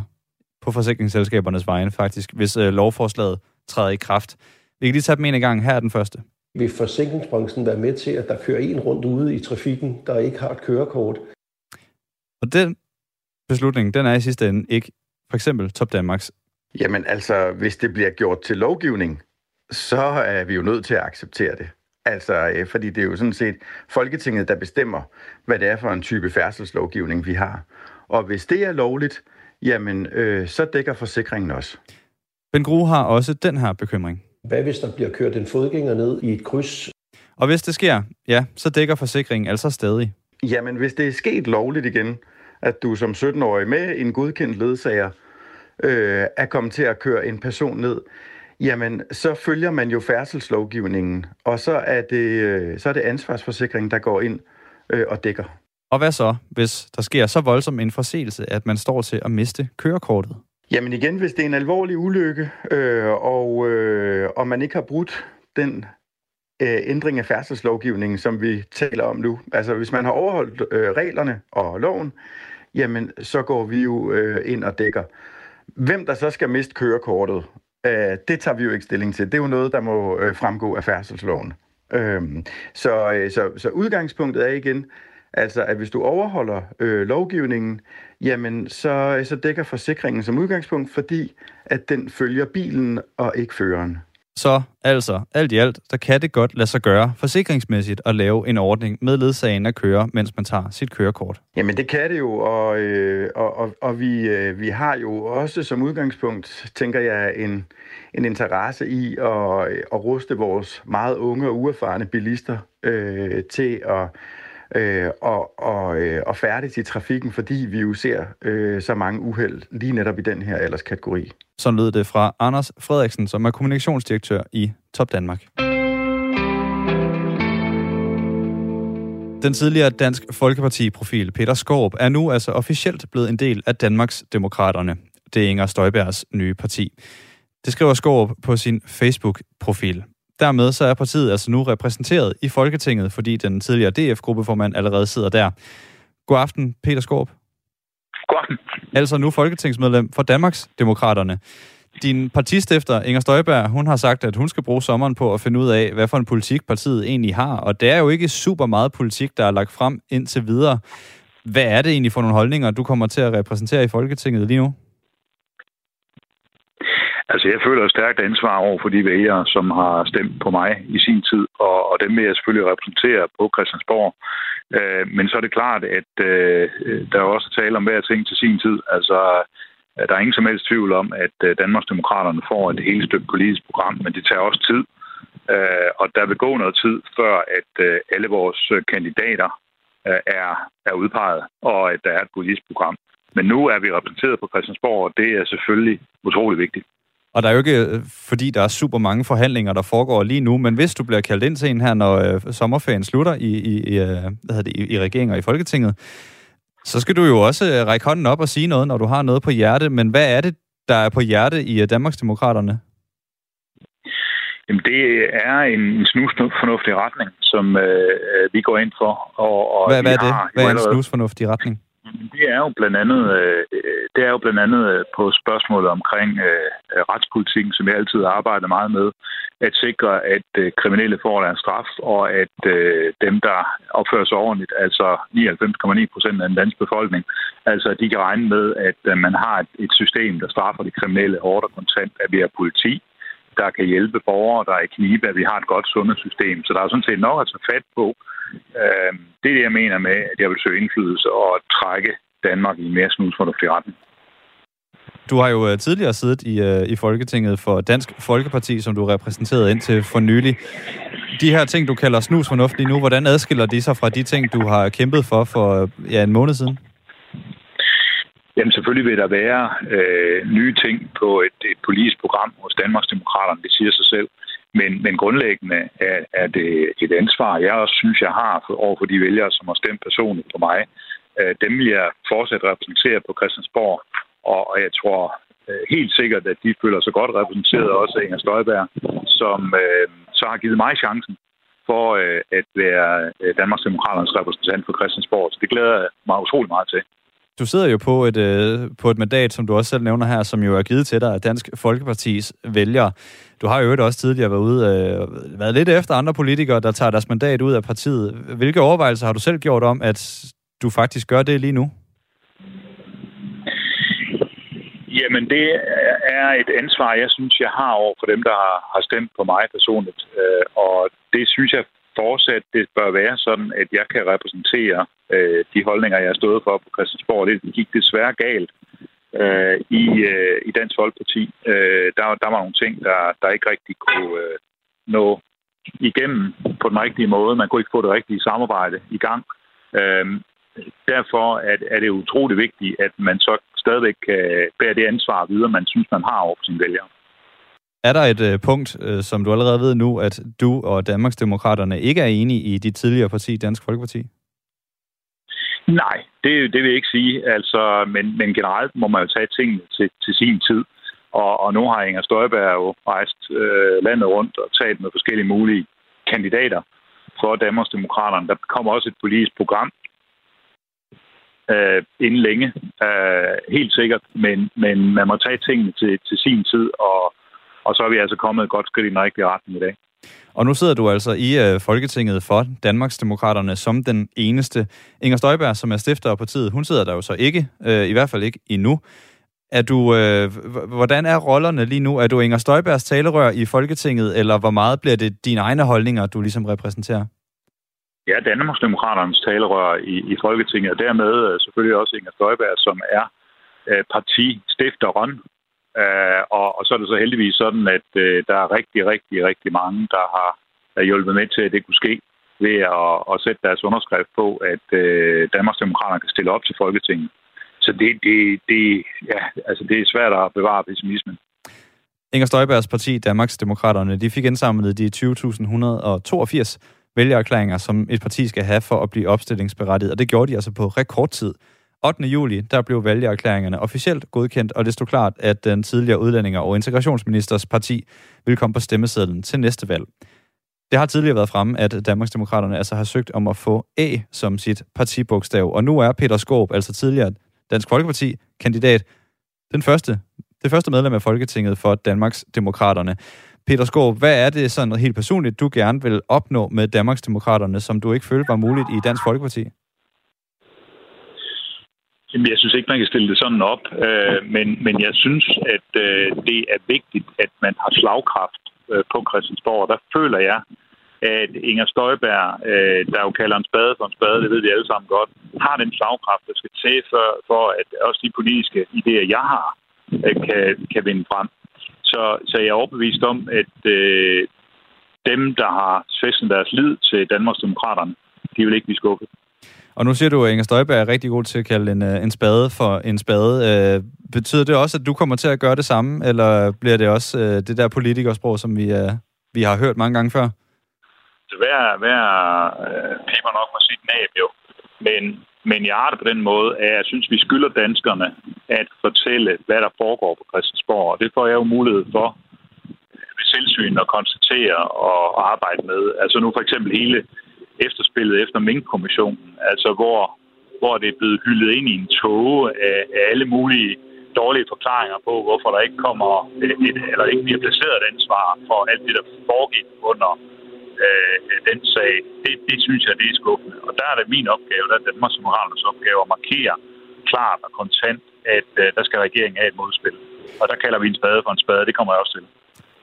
på forsikringsselskabernes vegne, faktisk, hvis lovforslaget træder i kraft. Vi kan lige tage dem en gang. Her er den første. Vil forsikringsbranchen være med til, at der kører en rundt ude i trafikken, der ikke har et kørekort? Og den beslutning, den er i sidste ende ikke for eksempel Top Danmarks. Jamen altså, hvis det bliver gjort til lovgivning, så er vi jo nødt til at acceptere det. Altså, fordi det er jo sådan set Folketinget, der bestemmer, hvad det er for en type færdselslovgivning, vi har. Og hvis det er lovligt, jamen, øh, så dækker forsikringen også. Bent Grohe har også den her bekymring. Hvad hvis der bliver kørt en fodgænger ned i et kryds? Og hvis det sker, ja, så dækker forsikringen altså stadig. Jamen, hvis det er sket lovligt igen, at du som sytten-årig med en godkendt ledsager Øh, at komme til at køre en person ned, jamen så følger man jo færdselslovgivningen, og så er det, øh, så er det ansvarsforsikringen, der går ind øh, og dækker. Og hvad så, hvis der sker så voldsom en forseelse, at man står til at miste kørekortet? Jamen igen, hvis det er en alvorlig ulykke, øh, og, øh, og man ikke har brudt den øh, ændring af færdselslovgivningen, som vi taler om nu, altså hvis man har overholdt øh, reglerne og loven, jamen så går vi jo øh, ind og dækker. Hvem der så skal miste kørekortet, øh, det tager vi jo ikke stilling til. Det er jo noget, der må øh, fremgå af færdselsloven. Øhm, så, øh, så, så udgangspunktet er igen, altså, at hvis du overholder øh, lovgivningen, jamen, så, så dækker forsikringen som udgangspunkt, fordi at den følger bilen og ikke føreren. Så altså, alt i alt, der kan det godt lade sig gøre forsikringsmæssigt at lave en ordning med ledsagen at køre, mens man tager sit kørekort. Jamen det kan det jo, og, øh, og, og, og vi, øh, vi har jo også som udgangspunkt, tænker jeg, en, en interesse i at, at ruste vores meget unge og uerfarne bilister øh, til at øh, og, og, øh, og færdes i trafikken, fordi vi jo ser øh, så mange uheld lige netop i den her alderskategori. Sådan lød det fra Anders Frederiksen, som er kommunikationsdirektør i Top Danmark. Den tidligere Dansk Folkeparti-profil Peter Skaarup er nu altså officielt blevet en del af Danmarksdemokraterne. Det er Inger Støjbergs nye parti. Det skriver Skaarup på sin Facebook-profil. Dermed så er partiet altså nu repræsenteret i Folketinget, fordi den tidligere D F-gruppeformand allerede sidder der. God aften, Peter Skaarup. God aften. Altså nu folketingsmedlem for Danmarksdemokraterne. Din partistifter, Inger Støjberg, hun har sagt, at hun skal bruge sommeren på at finde ud af, hvad for en politik partiet egentlig har. Og det er jo ikke super meget politik, der er lagt frem indtil videre. Hvad er det egentlig for nogle holdninger, du kommer til at repræsentere i Folketinget lige nu? Altså, jeg føler et stærkt ansvar over for de vælgere, som har stemt på mig i sin tid, og, og dem vil jeg selvfølgelig repræsentere på Christiansborg. Øh, men så er det klart, at øh, der er også tale om hver ting til sin tid. Altså, der er ingen som helst tvivl om, at øh, Danmarksdemokraterne får et helt stykke politisk program, men det tager også tid. Øh, og der vil gå noget tid, før at øh, alle vores kandidater øh, er, er udpeget, og at der er et politisk program. Men nu er vi repræsenteret på Christiansborg, og det er selvfølgelig utrolig vigtigt. Og der er jo ikke, fordi der er super mange forhandlinger, der foregår lige nu, men hvis du bliver kaldt ind til en her, når øh, sommerferien slutter i, i, i, hvad hedder det, i, i regeringen og i Folketinget, så skal du jo også øh, række hånden op og sige noget, når du har noget på hjerte. Men hvad er det, der er på hjerte i øh, Danmarksdemokraterne? Jamen, det er en snusfornuftig retning, som øh, vi går ind for. Og, og hvad, hvad er det? Hvad er en snusfornuftig retning? Det er jo blandt andet, det er jo blandt andet på spørgsmålet omkring retspolitikken, som jeg altid arbejder meget med, at sikre, at kriminelle får deres straf, og at dem, der opfører sig ordentligt, altså nioghalvfems komma ni procent af den danske befolkning, altså de kan regne med, at man har et system, der straffer de kriminelle hårdt og kontant, at vi har politi, der kan hjælpe borgere, der er i knibe, at vi har et godt sundhedssystem. Så der er sådan set nok at tage fat på. Det er det, jeg mener med, at jeg vil søge indflydelse og trække Danmark i en mere snusfornuftig retning. Du har jo tidligere siddet i, i Folketinget for Dansk Folkeparti, som du repræsenterede indtil for nylig. De her ting, du kalder snusfornuft lige nu, hvordan adskiller de sig fra de ting, du har kæmpet for for ja, en måned siden? Jamen selvfølgelig vil der være øh, nye ting på et, et politisk program hos Danmarksdemokraterne, det siger sig selv. Men, men grundlæggende er, er det et ansvar, jeg også synes, jeg har over for de vælgere, som har stemt personligt på mig. Dem vil jeg fortsat repræsentere på Christiansborg, og, og jeg tror helt sikkert, at de føler sig godt repræsenteret, også af Inger Støjberg, som øh, så har givet mig chancen for øh, at være Danmarksdemokraternes repræsentant for Christiansborg. Så det glæder jeg mig utrolig meget til. Du sidder jo på et, øh, på et mandat, som du også selv nævner her, som jo er givet til dig af Dansk Folkepartis vælgere. Du har jo også tidligere været ude, øh, været lidt efter andre politikere, der tager deres mandat ud af partiet. Hvilke overvejelser har du selv gjort om, at du faktisk gør det lige nu? Jamen, det er et ansvar, jeg synes, jeg har over for dem, der har stemt på mig personligt. Og det synes jeg fortsat, det bør være sådan, at jeg kan repræsentere øh, de holdninger, jeg har stået for på Christiansborg. Det gik desværre galt øh, i, øh, i Dansk Folkeparti. Øh, der, der var nogle ting, der, der ikke rigtig kunne øh, nå igennem på den rigtige måde. Man kunne ikke få det rigtige samarbejde i gang. Øh, derfor er, er det utroligt vigtigt, at man så stadigvæk kan bære det ansvar videre, man synes, man har over for sine vælgere. Er der et øh, punkt, øh, som du allerede ved nu, at du og Danmarksdemokraterne ikke er enige i dit tidligere parti, Dansk Folkeparti? Nej, det, det vil jeg ikke sige. Altså, men, men generelt må man jo tage tingene til, til sin tid. Og, og nu har Inger Støjberg jo rejst øh, landet rundt og talt med forskellige mulige kandidater for Danmarksdemokraterne. Der kommer også et politisk program øh, inden længe. Øh, helt sikkert, men, men man må tage tingene til, til sin tid, og Og så er vi altså kommet et godt skridt i den rigtige retning i dag. Og nu sidder du altså i øh, Folketinget for Danmarksdemokraterne som den eneste. Inger Støjberg, som er stifter af partiet, hun sidder der jo så ikke, øh, i hvert fald ikke endnu. Er du, øh, hvordan er rollerne lige nu? Er du Inger Støjbergs talerør i Folketinget, eller hvor meget bliver det dine egne holdninger, du ligesom repræsenterer? Ja, Danmarksdemokraternes talerør i, i Folketinget, og dermed selvfølgelig også Inger Støjberg, som er øh, partistifteren. Øh, og, og så er det så heldigvis sådan, at øh, der er rigtig, rigtig, rigtig mange, der har der hjulpet med til, at det kunne ske, ved at, at sætte deres underskrift på, at øh, Danmarksdemokraterne kan stille op til Folketinget. Så det, det, det, ja, altså det er svært at bevare pessimismen. Inger Støjbergs parti, Danmarksdemokraterne, de fik indsamlet de tyve tusind et hundrede og toogfirs vælgererklæringer, som et parti skal have for at blive opstillingsberettiget. Og det gjorde de altså på rekordtid. ottende juli, der blev vælgererklæringerne officielt godkendt, og det stod klart, at den tidligere udlændinge- og integrationsministers parti ville komme på stemmesedlen til næste valg. Det har tidligere været fremme, at Danmarksdemokraterne altså har søgt om at få A som sit partibogstav, og nu er Peter Skaarup, altså tidligere Dansk Folkeparti-kandidat, den første, det første medlem af Folketinget for Danmarksdemokraterne. Peter Skaarup, hvad er det sådan helt personligt, du gerne vil opnå med Danmarksdemokraterne, som du ikke følte var muligt i Dansk Folkeparti? Jamen, jeg synes ikke, man kan stille det sådan op, øh, men, men jeg synes, at øh, det er vigtigt, at man har slagkraft øh, på Christiansborg. Der føler jeg, at Inger Støjberg, øh, der jo kalder en spade for en spade, det ved vi alle sammen godt, har den slagkraft, der skal til for, for at også de politiske idéer, jeg har, øh, kan, kan vinde frem. Så, så jeg er overbevist om, at øh, dem, der har svæsnet deres lid til Danmarksdemokraterne, de vil ikke blive skuffet. Og nu siger du, at Inger Støjberg er rigtig god til at kalde en, en spade for en spade. Øh, betyder det også, at du kommer til at gøre det samme, eller bliver det også øh, det der politikersprog, som vi, øh, vi har hørt mange gange før? Så hver, hver øh, piber nok med sit næb, jo. Men, men jeg har det på den måde, at jeg synes, vi skylder danskerne at fortælle, hvad der foregår på Christiansborg. Og det får jeg jo mulighed for ved tilsyn at konstatere og arbejde med. Altså nu for eksempel hele efterspillet efter Mink-kommissionen, altså hvor, hvor det er blevet hyldet ind i en tåge af, af alle mulige dårlige forklaringer på, hvorfor der ikke kommer et, eller ikke bliver placeret et ansvar for alt det, der foregik under øh, den sag. Det, det synes jeg, det er skuffende. Og der er det min opgave, der er Danmarksdemokraternes opgave at markere klart og kontant, at øh, der skal regeringen have et modspil. Og der kalder vi en spade for en spade, det kommer jeg også til.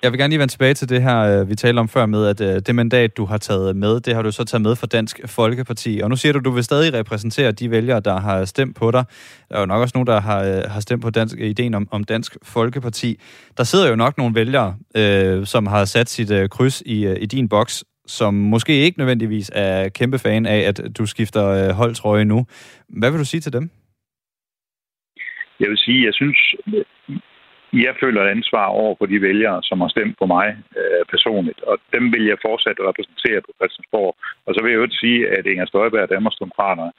Jeg vil gerne lige vende tilbage til det her, vi talte om før med, at det mandat, du har taget med, det har du så taget med fra Dansk Folkeparti. Og nu siger du, at du vil stadig repræsentere de vælgere, der har stemt på dig. Der er jo nok også nogen, der har, har stemt på dansk, ideen om, om Dansk Folkeparti. Der sidder jo nok nogle vælgere, øh, som har sat sit øh, kryds i, øh, i din boks, som måske ikke nødvendigvis er kæmpe fan af, at du skifter øh, holdtrøje nu. Hvad vil du sige til dem? Jeg vil sige, jeg synes... Jeg føler et ansvar over for de vælgere, som har stemt på mig øh, personligt, og dem vil jeg fortsat repræsentere på Christiansborg. Og så vil jeg jo ikke sige, at Inger Støjberg og Danmarksdemokraterne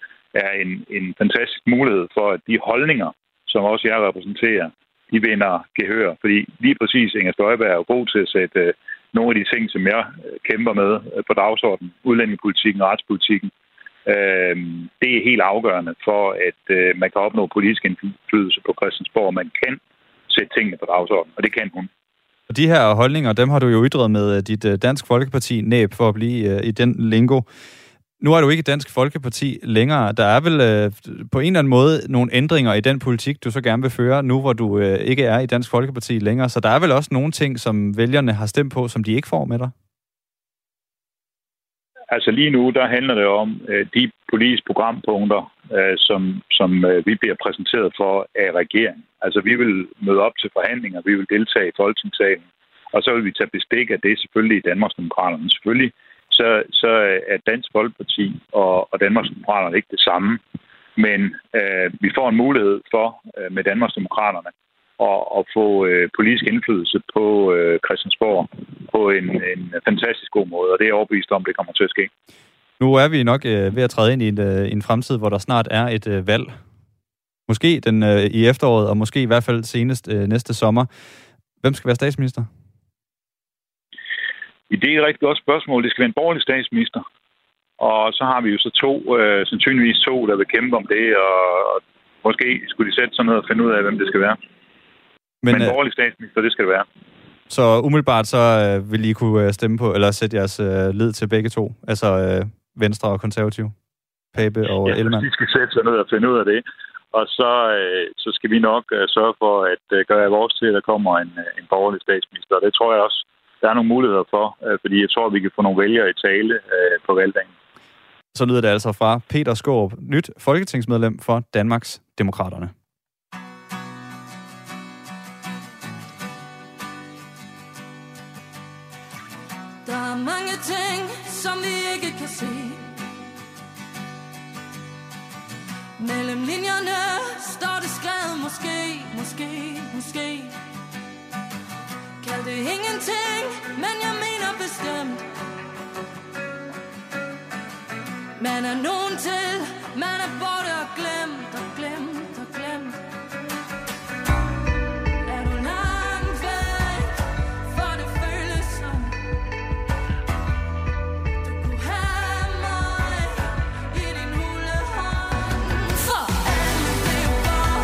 er en, en fantastisk mulighed for, at de holdninger, som også jeg repræsenterer, de vinder gehør. Fordi lige præcis Inger Støjberg er jo god til at sætte øh, nogle af de ting, som jeg kæmper med øh, på dagsordenen, udlændingepolitikken og retspolitikken. Øh, det er helt afgørende for, at øh, man kan opnå politisk indflydelse på Christiansborg. Man kan sætte tingene på dagsordenen, og det kan hun. Og de her holdninger, dem har du jo ytret med dit Dansk Folkeparti-næb for at blive i den lingo. Nu er du ikke Dansk Folkeparti længere. Der er vel på en eller anden måde nogle ændringer i den politik, du så gerne vil føre, nu hvor du ikke er i Dansk Folkeparti længere. Så der er vel også nogle ting, som vælgerne har stemt på, som de ikke får med dig? Altså lige nu, der handler det om de politiske programpunkter, som, som vi bliver præsenteret for af regeringen. Altså, vi vil møde op til forhandlinger, vi vil deltage i folketingssalen, og så vil vi tage bestik af det selvfølgelig i Danmarksdemokraterne. Selvfølgelig så, så er Dansk Folkeparti og, og Danmarksdemokraterne ikke det samme, men øh, vi får en mulighed for øh, med Danmarksdemokraterne at, at få øh, politisk indflydelse på øh, Christiansborg på en, en fantastisk god måde, og det er overbevist om, det kommer til at ske. Nu er vi nok øh, ved at træde ind i en, øh, en fremtid, hvor der snart er et øh, valg. Måske den, øh, i efteråret, og måske i hvert fald senest øh, næste sommer. Hvem skal være statsminister? Det er et rigtig godt spørgsmål. Det skal være en borgerlig statsminister. Og så har vi jo så to, øh, sandsynligvis to, der vil kæmpe om det, og, og måske skulle de sætte sig ned og finde ud af, hvem det skal være. Men, Men en borgerlig statsminister, det skal det være. Så umiddelbart så øh, vil I kunne stemme på, eller sætte jeres øh, lid til begge to? Altså øh, Venstre og Konservativ? Pape og ja, Ellemann? Ja, de skal sætte sig ned og finde ud af det. Og så, øh, så skal vi nok øh, sørge for at øh, gøre vores til, at der kommer en, en borgerlig statsminister. Og det tror jeg også, der er nogle muligheder for, øh, fordi jeg tror, vi kan få nogle vælgere i tale øh, på valgdagen. Så lyder det altså fra Peter Skaarup, nyt folketingsmedlem for Danmarksdemokraterne. Der er mange ting, som vi ikke kan se. Mellem linjerne står det skrevet, måske, måske, måske. Kald det ingenting, men jeg mener bestemt. Man er nogen til, man er borte og glemt, og glemt, og glemt. Er du langt væk, for det føles som. Du kunne have mig i din hule hånd. For alle blev bort.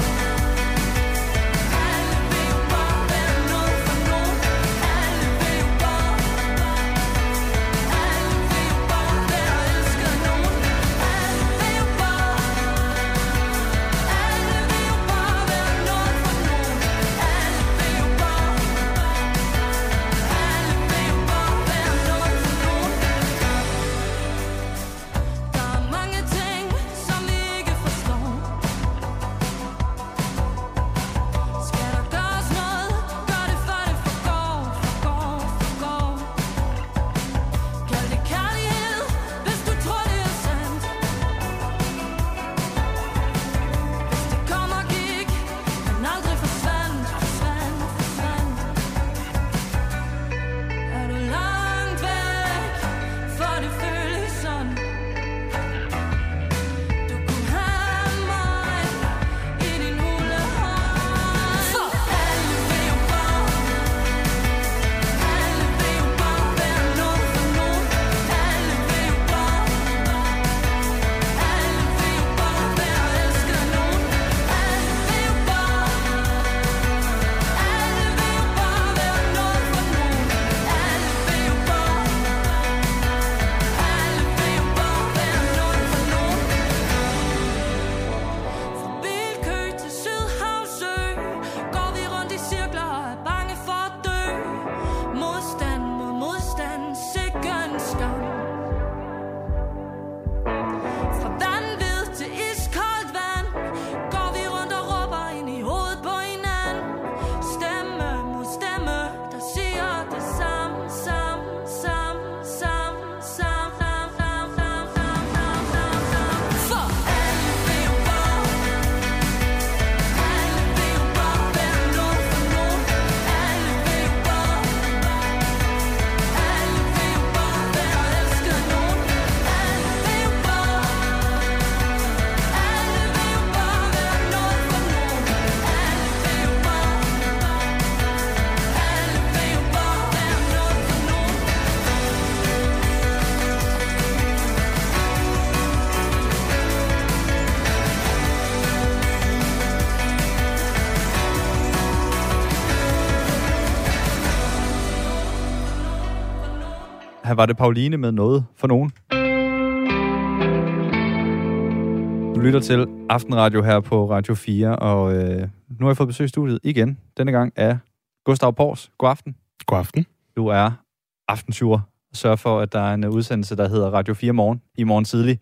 Alle blev bort, vel noget for nogen. Alle blev bort. Alle blev bort, der elsker nogen. Alle blev bort. Alle blev bort, vel noget for nogen. Alle blev bort. Alle blev bort, vel noget for nogen. Der er mange ting, som vi ikke forstår. Skal der gøres noget, gør det før det forgår, forgår, forgår. Kald det kærlighed, hvis du tror det er sandt. Hvis det kom og gik, men aldrig forsvandt, forsvandt, forsvandt. Er du langt væk, for det føles sådan. Du kunne have mig i din hule hånd. For alle blev bort. Alle blev bort, vel noget for nogen. Alle blev bort. Alle blev bort, der elsker nogen. Alle blev bort. Alle blev bort, vel noget for nogen. Alle blev bort. Alle blev bort, vel noget for nogen. Bilkø til Sydhavsø. Går vi rundt i cirkler og er bange for at dø. Modstand mod modstand, sikke en skam. Fra vanvid til iskoldt vand. Går vi rundt og råber ind i hovedet på hinanden. Stemme mod stemme, der siger det samme, samme, samme, samme, samme, samme, samme, samme, samme, samme, samme, samme. For alle blev bort. Alle blev bort, vel noget for nogen. Alle blev bort. Alle blev bort, der elsker nogen. Alle blev bort. Alle blev bort, vel noget for nogen. Alle blev bort. Alle blev bort, vel noget for nogen. Her var det Pauline med noget for nogen. Du lytter til Aftenradio her på Radio fire, og øh, nu har jeg fået besøg i studiet igen. Denne gang af Gustav Pors. God aften. God aften. Du er aftensjur. Sørg for, at der er en øh, udsendelse, der hedder Radio fire Morgen i morgen tidlig.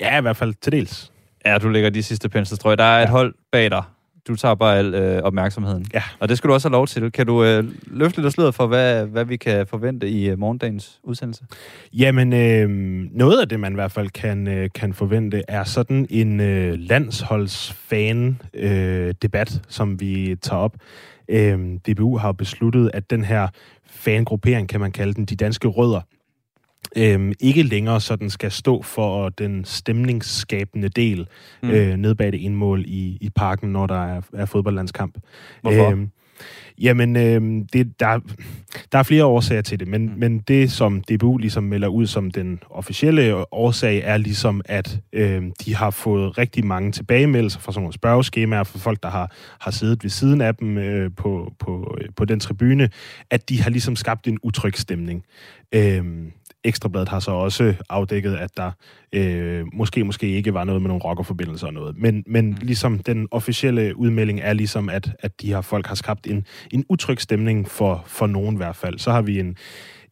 Ja, i hvert fald til dels. Ja, du lægger de sidste penselstrøg. Der er et hold bag dig. Du tager bare al øh, opmærksomheden. Ja. Og det skal du også have lov til. Kan du øh, løfte lidt af sløret for, hvad, hvad vi kan forvente i øh, morgendagens udsendelse? Jamen, øh, noget af det, man i hvert fald kan, øh, kan forvente, er sådan en øh, landsholdsfan-debat, som vi tager op. Øh, D B U har jo besluttet, at den her fangruppering, kan man kalde den, de danske rødder, Øhm, ikke længere sådan skal stå for den stemningsskabende del mm. øh, ned bag det indmål i, i parken, når der er, er fodboldlandskamp. Hvorfor? Øhm, Jamen, øh, det, der, der er flere årsager til det, men, men det, som D B U ligesom melder ud som den officielle årsag, er ligesom, at øh, de har fået rigtig mange tilbagemeldelser fra sådan nogle spørgeskemaer fra folk, der har, har siddet ved siden af dem øh, på, på, på den tribune, at de har ligesom skabt en utryg stemning. Øh, Ekstrabladet har så også afdækket, at der øh, måske, måske ikke var noget med nogle rockerforbindelser og noget. Men, men ligesom den officielle udmelding er ligesom, at, at de her folk har skabt en, en utryg stemning for, for nogen i hvert fald. Så har vi en,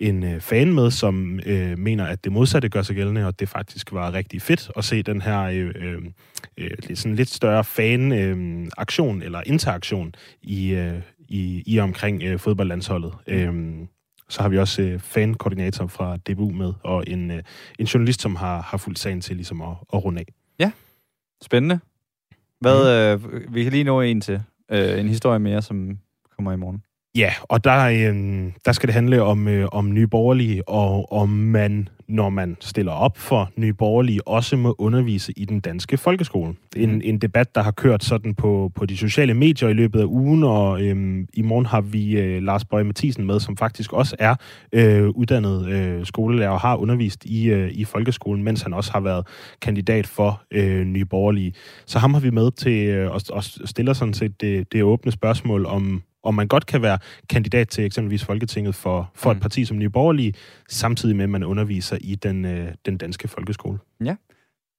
en fan med, som øh, mener, at det modsatte gør sig gældende, og det faktisk var rigtig fedt at se den her øh, øh, sådan lidt større fan-aktion øh, eller interaktion i, øh, i, i omkring øh, fodboldlandsholdet. Mm. Øh, Så har vi også øh, fankoordinator fra D B U med, og en, øh, en journalist, som har, har fulgt sagen til ligesom at, at runde af. Ja, spændende. Hvad, mm. øh, vi kan lige nå en til. Øh, en historie mere, som kommer i morgen. Ja, og der, øh, der skal det handle om, øh, om Nye Borgerlige, og om man, når man stiller op for Nye Borgerlige, også må undervise i den danske folkeskole. En, en debat, der har kørt sådan på, på de sociale medier i løbet af ugen, og øh, i morgen har vi øh, Lars Boje Mathisen med, som faktisk også er øh, uddannet øh, skolelærer og har undervist i, øh, i folkeskolen, mens han også har været kandidat for øh, Nye Borgerlige. Så ham har vi med til øh, og, og stiller sådan set det, det åbne spørgsmål om, om man godt kan være kandidat til eksempelvis Folketinget for, for mm. et parti som Nye Borgerlige, samtidig med, at man underviser i den, øh, den danske folkeskole. Ja.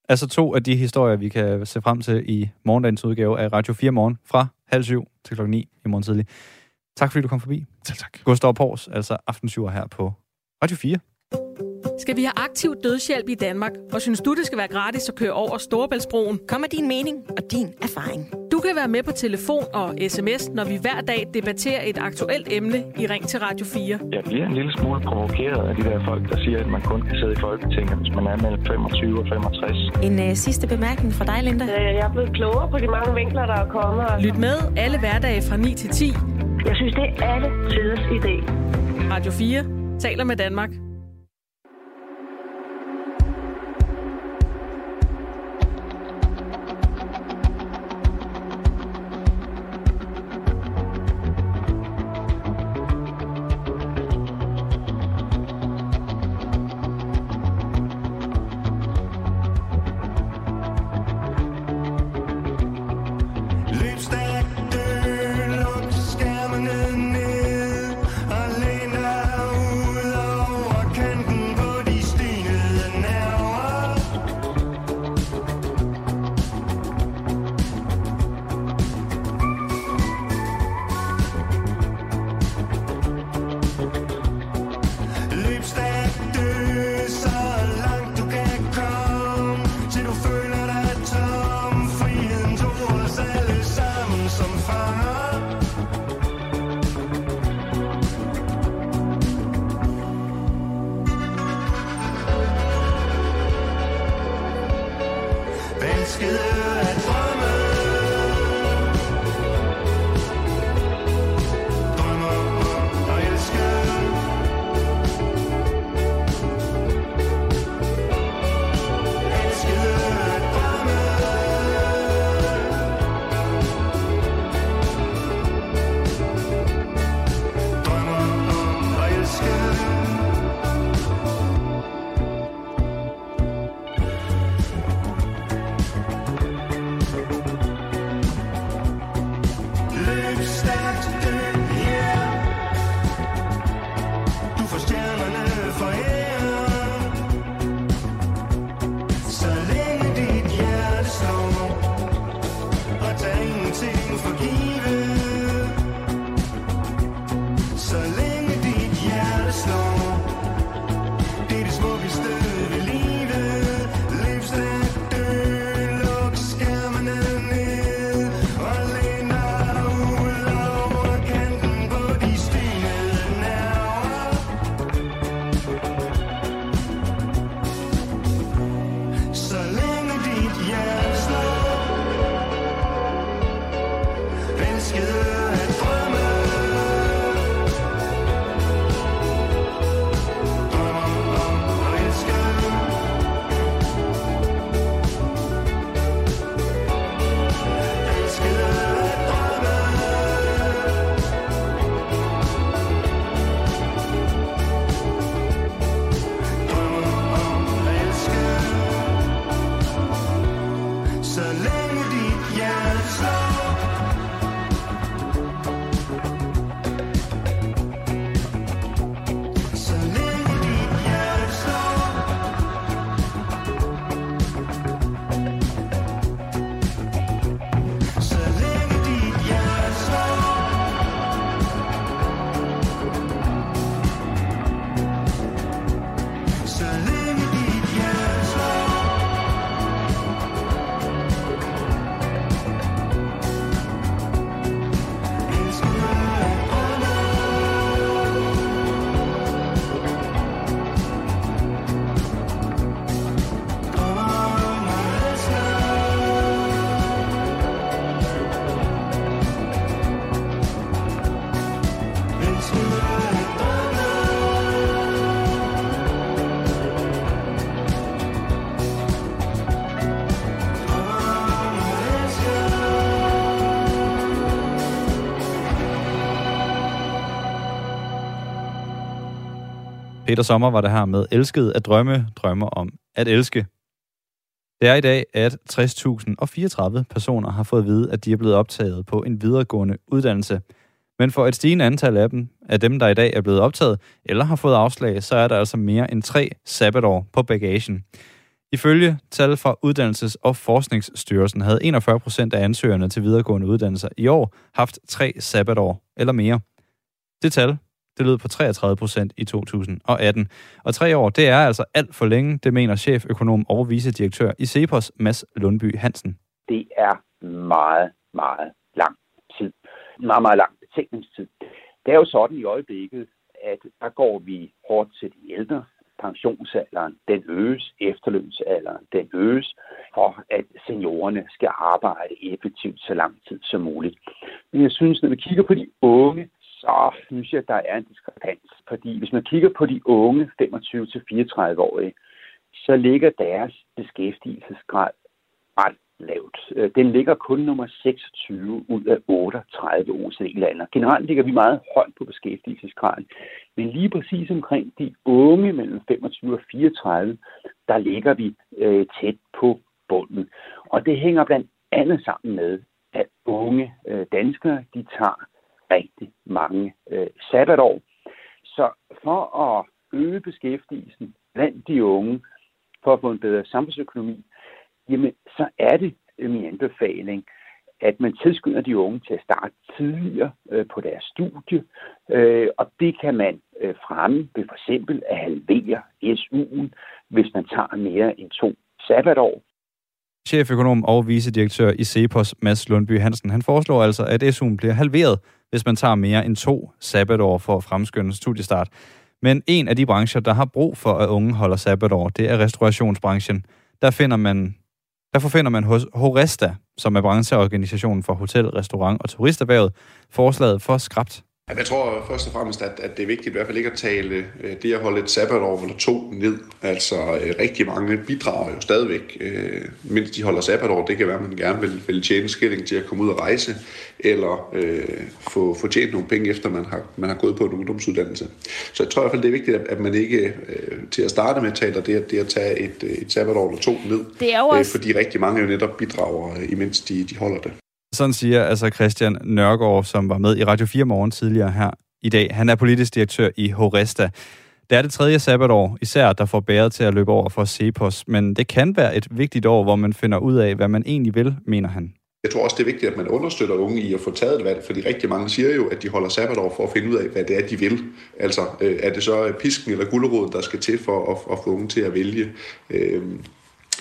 Altså to af de historier, vi kan se frem til i morgendagens udgave af Radio fire Morgen, fra halv syv til klokken ni i morgen tidlig. Tak fordi du kom forbi. Selv tak. Gustav Pors, altså aftensyver her på Radio fire. Skal vi have aktiv dødshjælp i Danmark, og synes du, det skal være gratis at køre over Storebæltsbroen? Kom med din mening og din erfaring. Du kan være med på telefon og sms, når vi hver dag debatterer et aktuelt emne i Ring til Radio fire. Jeg bliver en lille smule provokeret af de der folk, der siger, at man kun kan sidde i Folketinget, hvis man er mellem femogtyve og femogtres. En øh, sidste bemærkning fra dig, Linda. Jeg er blevet klogere på de mange vinkler, der er kommet. Lyt med alle hverdage fra ni til ti. Jeg synes, det er alle tiders idé. Radio fire taler med Danmark. Peter Sommer var det her med elsket at drømme, drømmer om at elske. Det er i dag, at tres tusind fireogtredive personer har fået at vide, at de er blevet optaget på en videregående uddannelse. Men for et stigende antal af dem, af dem, der i dag er blevet optaget eller har fået afslag, så er der altså mere end tre sabbatår på bagagen. Ifølge tal fra Uddannelses- og Forskningsstyrelsen havde enogfyrre procent af ansøgerne til videregående uddannelser i år haft tre sabbatår eller mere. Det tal Det lød på treogtredive procent i to tusind atten. Og tre år, det er altså alt for længe, det mener cheføkonom og vicedirektør i CEPOS, Mads Lundby Hansen. Det er meget, meget lang tid. Meget, meget lang betingelsestid. Det er jo sådan i øjeblikket, at der går vi hårdt til de ældre. Pensionsalderen, den øges. Efterlønsalderen, den øges. For at seniorerne skal arbejde effektivt så lang tid som muligt. Men jeg synes, når vi kigger på de unge, så synes jeg, at der er en diskrepans. Fordi hvis man kigger på de unge femogtyve til fireogtredive-årige, så ligger deres beskæftigelsesgrad ret lavt. Den ligger kun nummer seksogtyve ud af otteogtredive O E C D-lande. Generelt ligger vi meget højt på beskæftigelsesgraden. Men lige præcis omkring de unge mellem femogtyve og fireogtredive, der ligger vi øh, tæt på bunden. Og det hænger blandt andet sammen med, at unge øh, danskere, de tager rigtig mange øh, sabbatår. Så for at øge beskæftigelsen blandt de unge, for at få en bedre samfundsøkonomi, jamen så er det øh, min anbefaling, at man tilskynder de unge til at starte tidligere øh, på deres studie, øh, og det kan man øh, fremme ved for eksempel at halvere S U'en, hvis man tager mere end to sabbatår. Cheføkonom og vicedirektør i CEPOS, Mads Lundby Hansen, han foreslår altså, at S U'en bliver halveret, hvis man tager mere end to sabbatår for at fremskynde studiestart. Men en af de brancher, der har brug for, at unge holder sabbatår, det er restaurationsbranchen. Der finder man, derfor finder man hos Horesta, som er brancheorganisationen for hotel, restaurant og turisterhvervet, forslaget for skrapt. Jeg tror først og fremmest, at det er vigtigt i hvert fald ikke at tale det at holde et sabbatår eller to ned. Altså rigtig mange bidrager jo stadigvæk, mens de holder sabbatår. Det kan være, at man gerne vil, vil tjene skilling til at komme ud og rejse, eller øh, få, få tjent nogle penge, efter man har, man har gået på en ungdomsuddannelse. Så jeg tror i hvert fald, det er vigtigt, at man ikke øh, til at starte med taler det at, det at tage et, et sabbatår eller to ned. Det er også... fordi rigtig mange jo netop bidrager, imens de, de holder det. Sådan siger altså Christian Nørgaard, som var med i Radio fire Morgen tidligere her i dag. Han er politisk direktør i Horesta. Det er det tredje sabbatår, især der får bæret til at løbe over for CEPOS, men det kan være et vigtigt år, hvor man finder ud af, hvad man egentlig vil, mener han. Jeg tror også, det er vigtigt, at man understøtter unge i at få taget et valg, fordi rigtig mange siger jo, at de holder sabbatår for at finde ud af, hvad det er, de vil. Altså, er det så pisken eller guleroden, der skal til for at, at få unge til at vælge?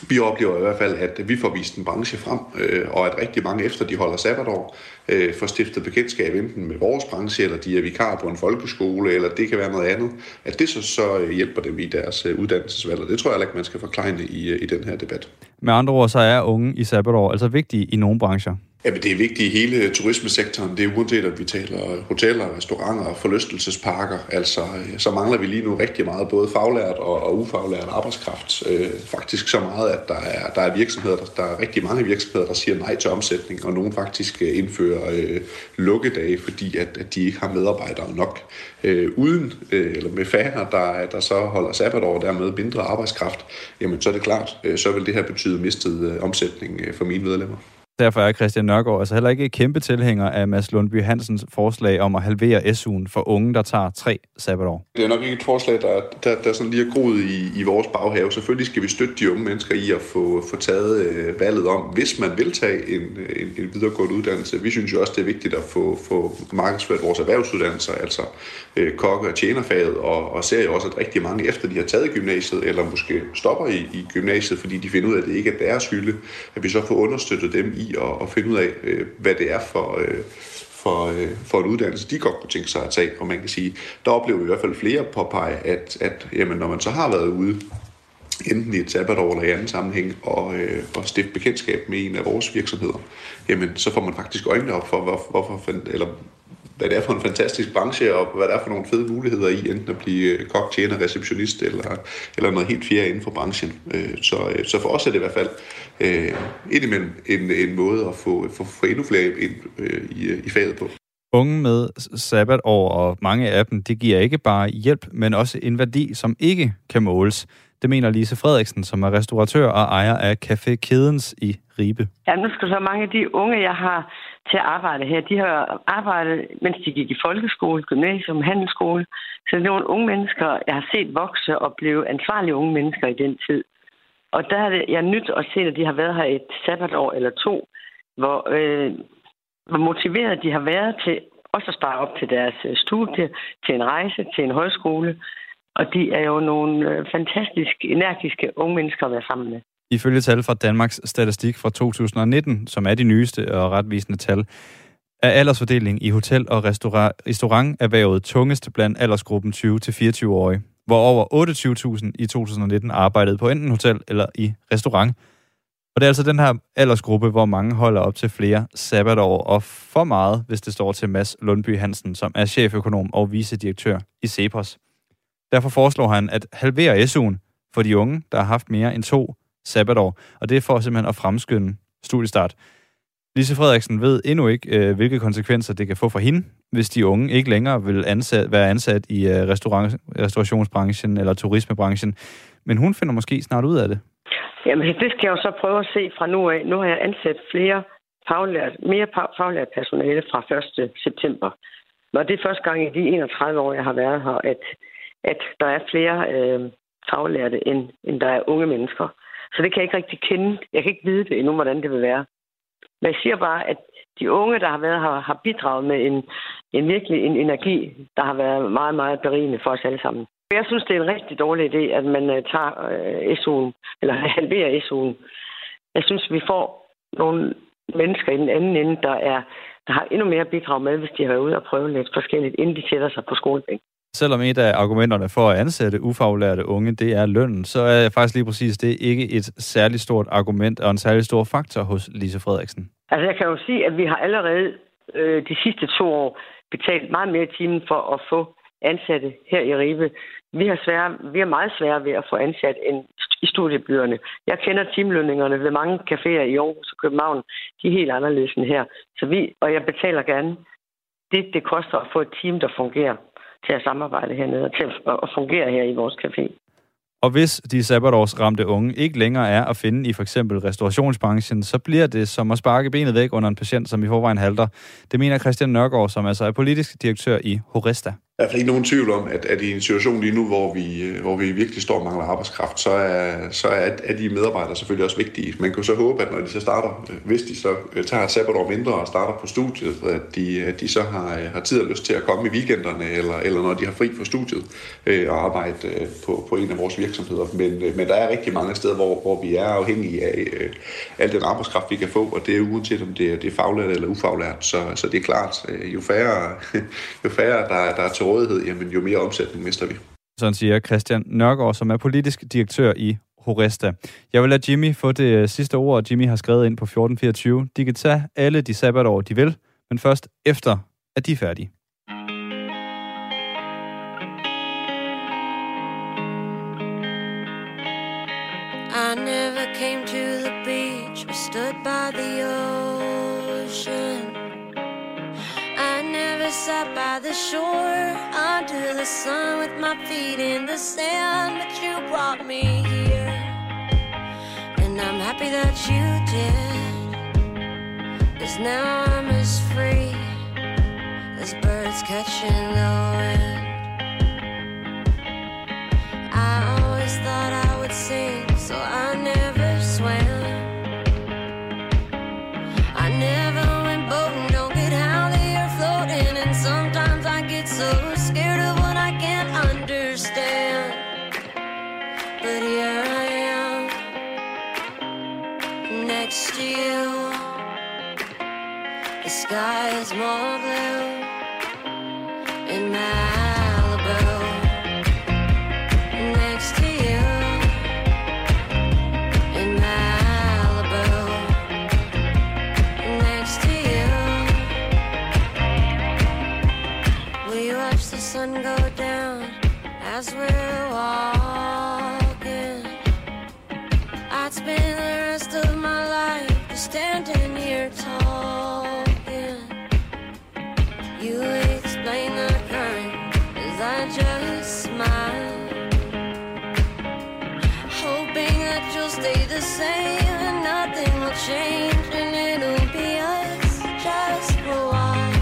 Vi oplever i hvert fald, at vi får vist en branche frem, øh, og at rigtig mange efter de holder sabbatår, øh, får stiftet bekendtskab enten med vores branche, eller de er vikar på en folkeskole, eller det kan være noget andet, at det så, så hjælper dem i deres uddannelsesvalg, og det tror jeg ikke, man skal forklejne i, i den her debat. Med andre ord, så er unge i sabbatår altså vigtige i nogle brancher. Jamen, det er vigtigt i hele turismesektoren. Det er uanset, at vi taler hoteller, restauranter og forlystelsesparker. Altså, så mangler vi lige nu rigtig meget både faglært og, og ufaglært arbejdskraft. Øh, faktisk så meget, at der er, der er virksomheder, der, der er rigtig mange virksomheder, der siger nej til omsætning, og nogen faktisk indfører øh, lukkedage, fordi at, at de ikke har medarbejdere nok. Øh, uden, øh, eller med færre, der, der så holder sabbatår, dermed mindre arbejdskraft, jamen så er det klart, øh, så vil det her betyde mistet øh, omsætning øh, for mine medlemmer. Derfor er Christian Nørgaard altså heller ikke kæmpe tilhænger af Mads Lundby Hansens forslag om at halvere S U'en for unge, der tager tre sabbatår. Det er nok ikke et forslag, der, der, der sådan lige er groet i, i vores baghave. Selvfølgelig skal vi støtte de unge mennesker i at få, få taget øh, valget om, hvis man vil tage en, en, en videregående uddannelse. Vi synes jo også, det er vigtigt at få, få markedsført vores erhvervsuddannelser, altså øh, kokke- og tjenerfaget, og, og ser jo også, at rigtig mange efter de har taget gymnasiet, eller måske stopper i, i gymnasiet, fordi de finder ud af, at det ikke er deres hylde, at vi så får understøttet dem i og, og finde ud af, øh, hvad det er for, øh, for, øh, for en uddannelse, de godt kunne tænke sig at tage. Og man kan sige, der oplever vi i hvert fald flere påpege, at, at jamen, når man så har været ude, enten i et sabbatår eller i anden sammenhæng, og, øh, og stifte bekendtskab med en af vores virksomheder, jamen, så får man faktisk øjnene op for, hvor, hvorfor, eller, hvad det er for en fantastisk branche, og hvad det er for nogle fede muligheder i, enten at blive kok, tjener, receptionist, eller, eller noget helt fjerde inden for branchen. Øh, så, så for os er det i hvert fald Øh, indimellem en, en måde at få, få, få endnu flere ind øh, i, i faget på. Unge med sabbatår og mange af dem, det giver ikke bare hjælp, men også en værdi, som ikke kan måles. Det mener Lise Frederiksen, som er restauratør og ejer af Café Kedens i Ribe. Ja, nu skal så mange af de unge, jeg har til at arbejde her, de har arbejdet, mens de gik i folkeskole, gymnasium, handelsskole. Så det er nogle unge mennesker, jeg har set vokse og blive ansvarlige unge mennesker i den tid. Og der har jeg nyt at se, at de har været her et sabbatår eller to, hvor, øh, hvor motiveret de har været til også at spare op til deres studie, til en rejse, til en højskole. Og de er jo nogle fantastisk energiske unge mennesker at være sammen med. Ifølge tal fra Danmarks Statistik fra to tusind og nitten, som er de nyeste og retvisende tal, er aldersfordelingen i hotel- og restauranterhvervet tungest blandt aldersgruppen tyve til fireogtyve-årige. Hvor over otteogtyve tusind i to tusind og nitten arbejdede på enten hotel eller i restaurant. Og det er altså den her aldersgruppe, hvor mange holder op til flere sabbatår, og for meget, hvis det står til Mads Lundby Hansen, som er cheføkonom og vicedirektør i CEPOS. Derfor foreslår han at halvere S U'en for de unge, der har haft mere end to sabbatår, og det er for simpelthen at fremskynde studiestart. Lise Frederiksen ved endnu ikke, hvilke konsekvenser det kan få for hende, hvis de unge ikke længere vil ansat, være ansat i restaurant, restaurationsbranchen eller turismebranchen. Men hun finder måske snart ud af det. Jamen, det skal jeg jo så prøve at se fra nu af. Nu har jeg ansat flere faglært, mere faglært personale fra første september. Og det er første gang i de enogtredive år, jeg har været her, at, at der er flere øh, faglærte, end, end der er unge mennesker. Så det kan jeg ikke rigtig kende. Jeg kan ikke vide det endnu, hvordan det vil være. Men jeg siger bare, at de unge, der har været her, har bidraget med en, en virkelig en energi, der har været meget, meget berigende for os alle sammen. Jeg synes, det er en rigtig dårlig idé, at man tager S U'en, eller halverer S U'en. Jeg synes, vi får nogle mennesker i den anden ende, der, er, der har endnu mere bidrag med, hvis de har været ude og prøve lidt forskelligt, inden de sætter sig på skolebænken. Selvom et af argumenterne for at ansætte ufaglærte unge, det er lønnen, så er faktisk lige præcis det ikke et særligt stort argument og en særlig stor faktor hos Lise Frederiksen. Altså jeg kan jo sige, at vi har allerede øh, de sidste to år betalt meget mere i timen for at få ansatte her i Ribe. Vi har, svære, vi har meget svære ved at få ansat end i studiebyerne. Jeg kender timelønningerne ved mange caféer i Aarhus og København. De er helt anderledes end her. Så vi, og jeg betaler gerne det, det koster at få et team, der fungerer til at samarbejde hernede og til at fungere her i vores café. Og hvis de sabbatårsramte unge ikke længere er at finde i for eksempel restaurationsbranchen, så bliver det som at sparke benet væk under en patient, som i forvejen halter. Det mener Christian Nørgaard, som altså er politisk direktør i Horesta. Der er ikke nogen tvivl om, at, at i en situation lige nu, hvor vi, hvor vi virkelig står og mangler arbejdskraft, så, er, så er, er de medarbejdere selvfølgelig også vigtige. Man kan så håbe, at når de så starter, hvis de så tager et sabbatår mindre og starter på studiet, at de, at de så har, har tid og lyst til at komme i weekenderne, eller, eller når de har fri fra studiet øh, og arbejde øh, på, på en af vores virksomheder. Men, øh, men der er rigtig mange steder, hvor, hvor vi er afhængige af øh, al den arbejdskraft, vi kan få, og det er uanset om det er, det er faglært eller ufaglært, så, så det er klart, øh, jo færre, jo færre der, der er rådighed, jamen jo mere omsætning mister vi. Sådan siger Christian Nørgaard, som er politisk direktør i Horesta. Jeg vil lade Jimmy få det sidste ord, og Jimmy har skrevet ind på fjorten fireogtyve. De kan tage alle de sabbatår, de vil, men først efter, at de er færdige. I never came to the beach, or stood by the ocean. I never sat by the shore, under the sun with my feet in the sand. But you brought me here, and I'm happy that you did. 'Cause now I'm as free as birds catching the wind. I always thought I would sing, so I never swam. I never went boating, don't get how the air floating. And sometimes I get so scared of what I can't understand. But here I am, next to you. The sky is more blue in Malibu. Go down as we're walking. I'd spend the rest of my life just standing here talking. You explain the current as I just smile, hoping that you'll stay the same and nothing will change, and it'll be us just for a while.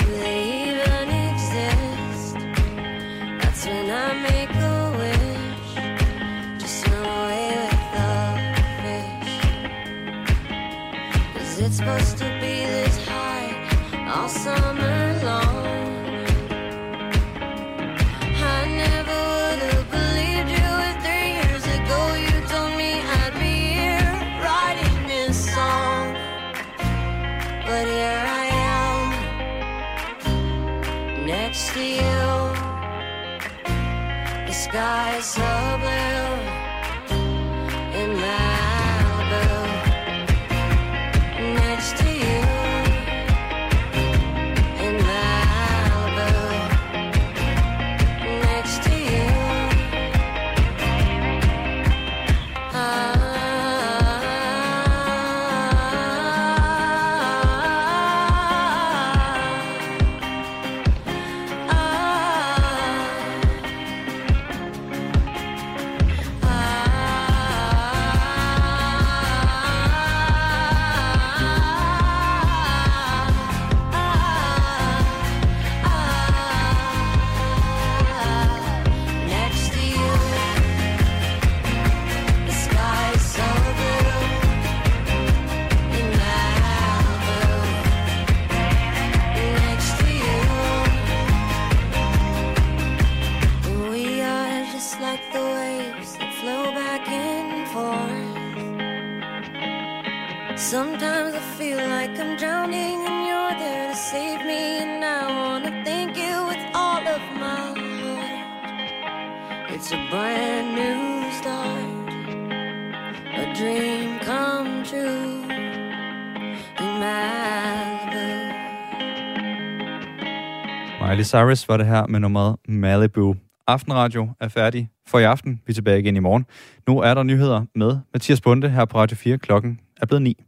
Do they when I make a wish, just swim away with the fish. 'Cause it's supposed to be this high all summer long. I never would have believed you if three years ago you told me I'd be here writing this song. But here I am, next to you. Sky is so blue in Malibu, next to you in Malibu, next to you. Sometimes I feel like I'm drowning and you're there to save me, and I wanna thank you with all of my heart. It's a brand new start, a dream come true in Malibu. Miley Cyrus var det her med nummeret Malibu. Aftenradio er færdig for i aften. Vi er tilbage igen i morgen. Nu er der nyheder med Mathias Bunde her på Radio fire. Klokken er blevet ni.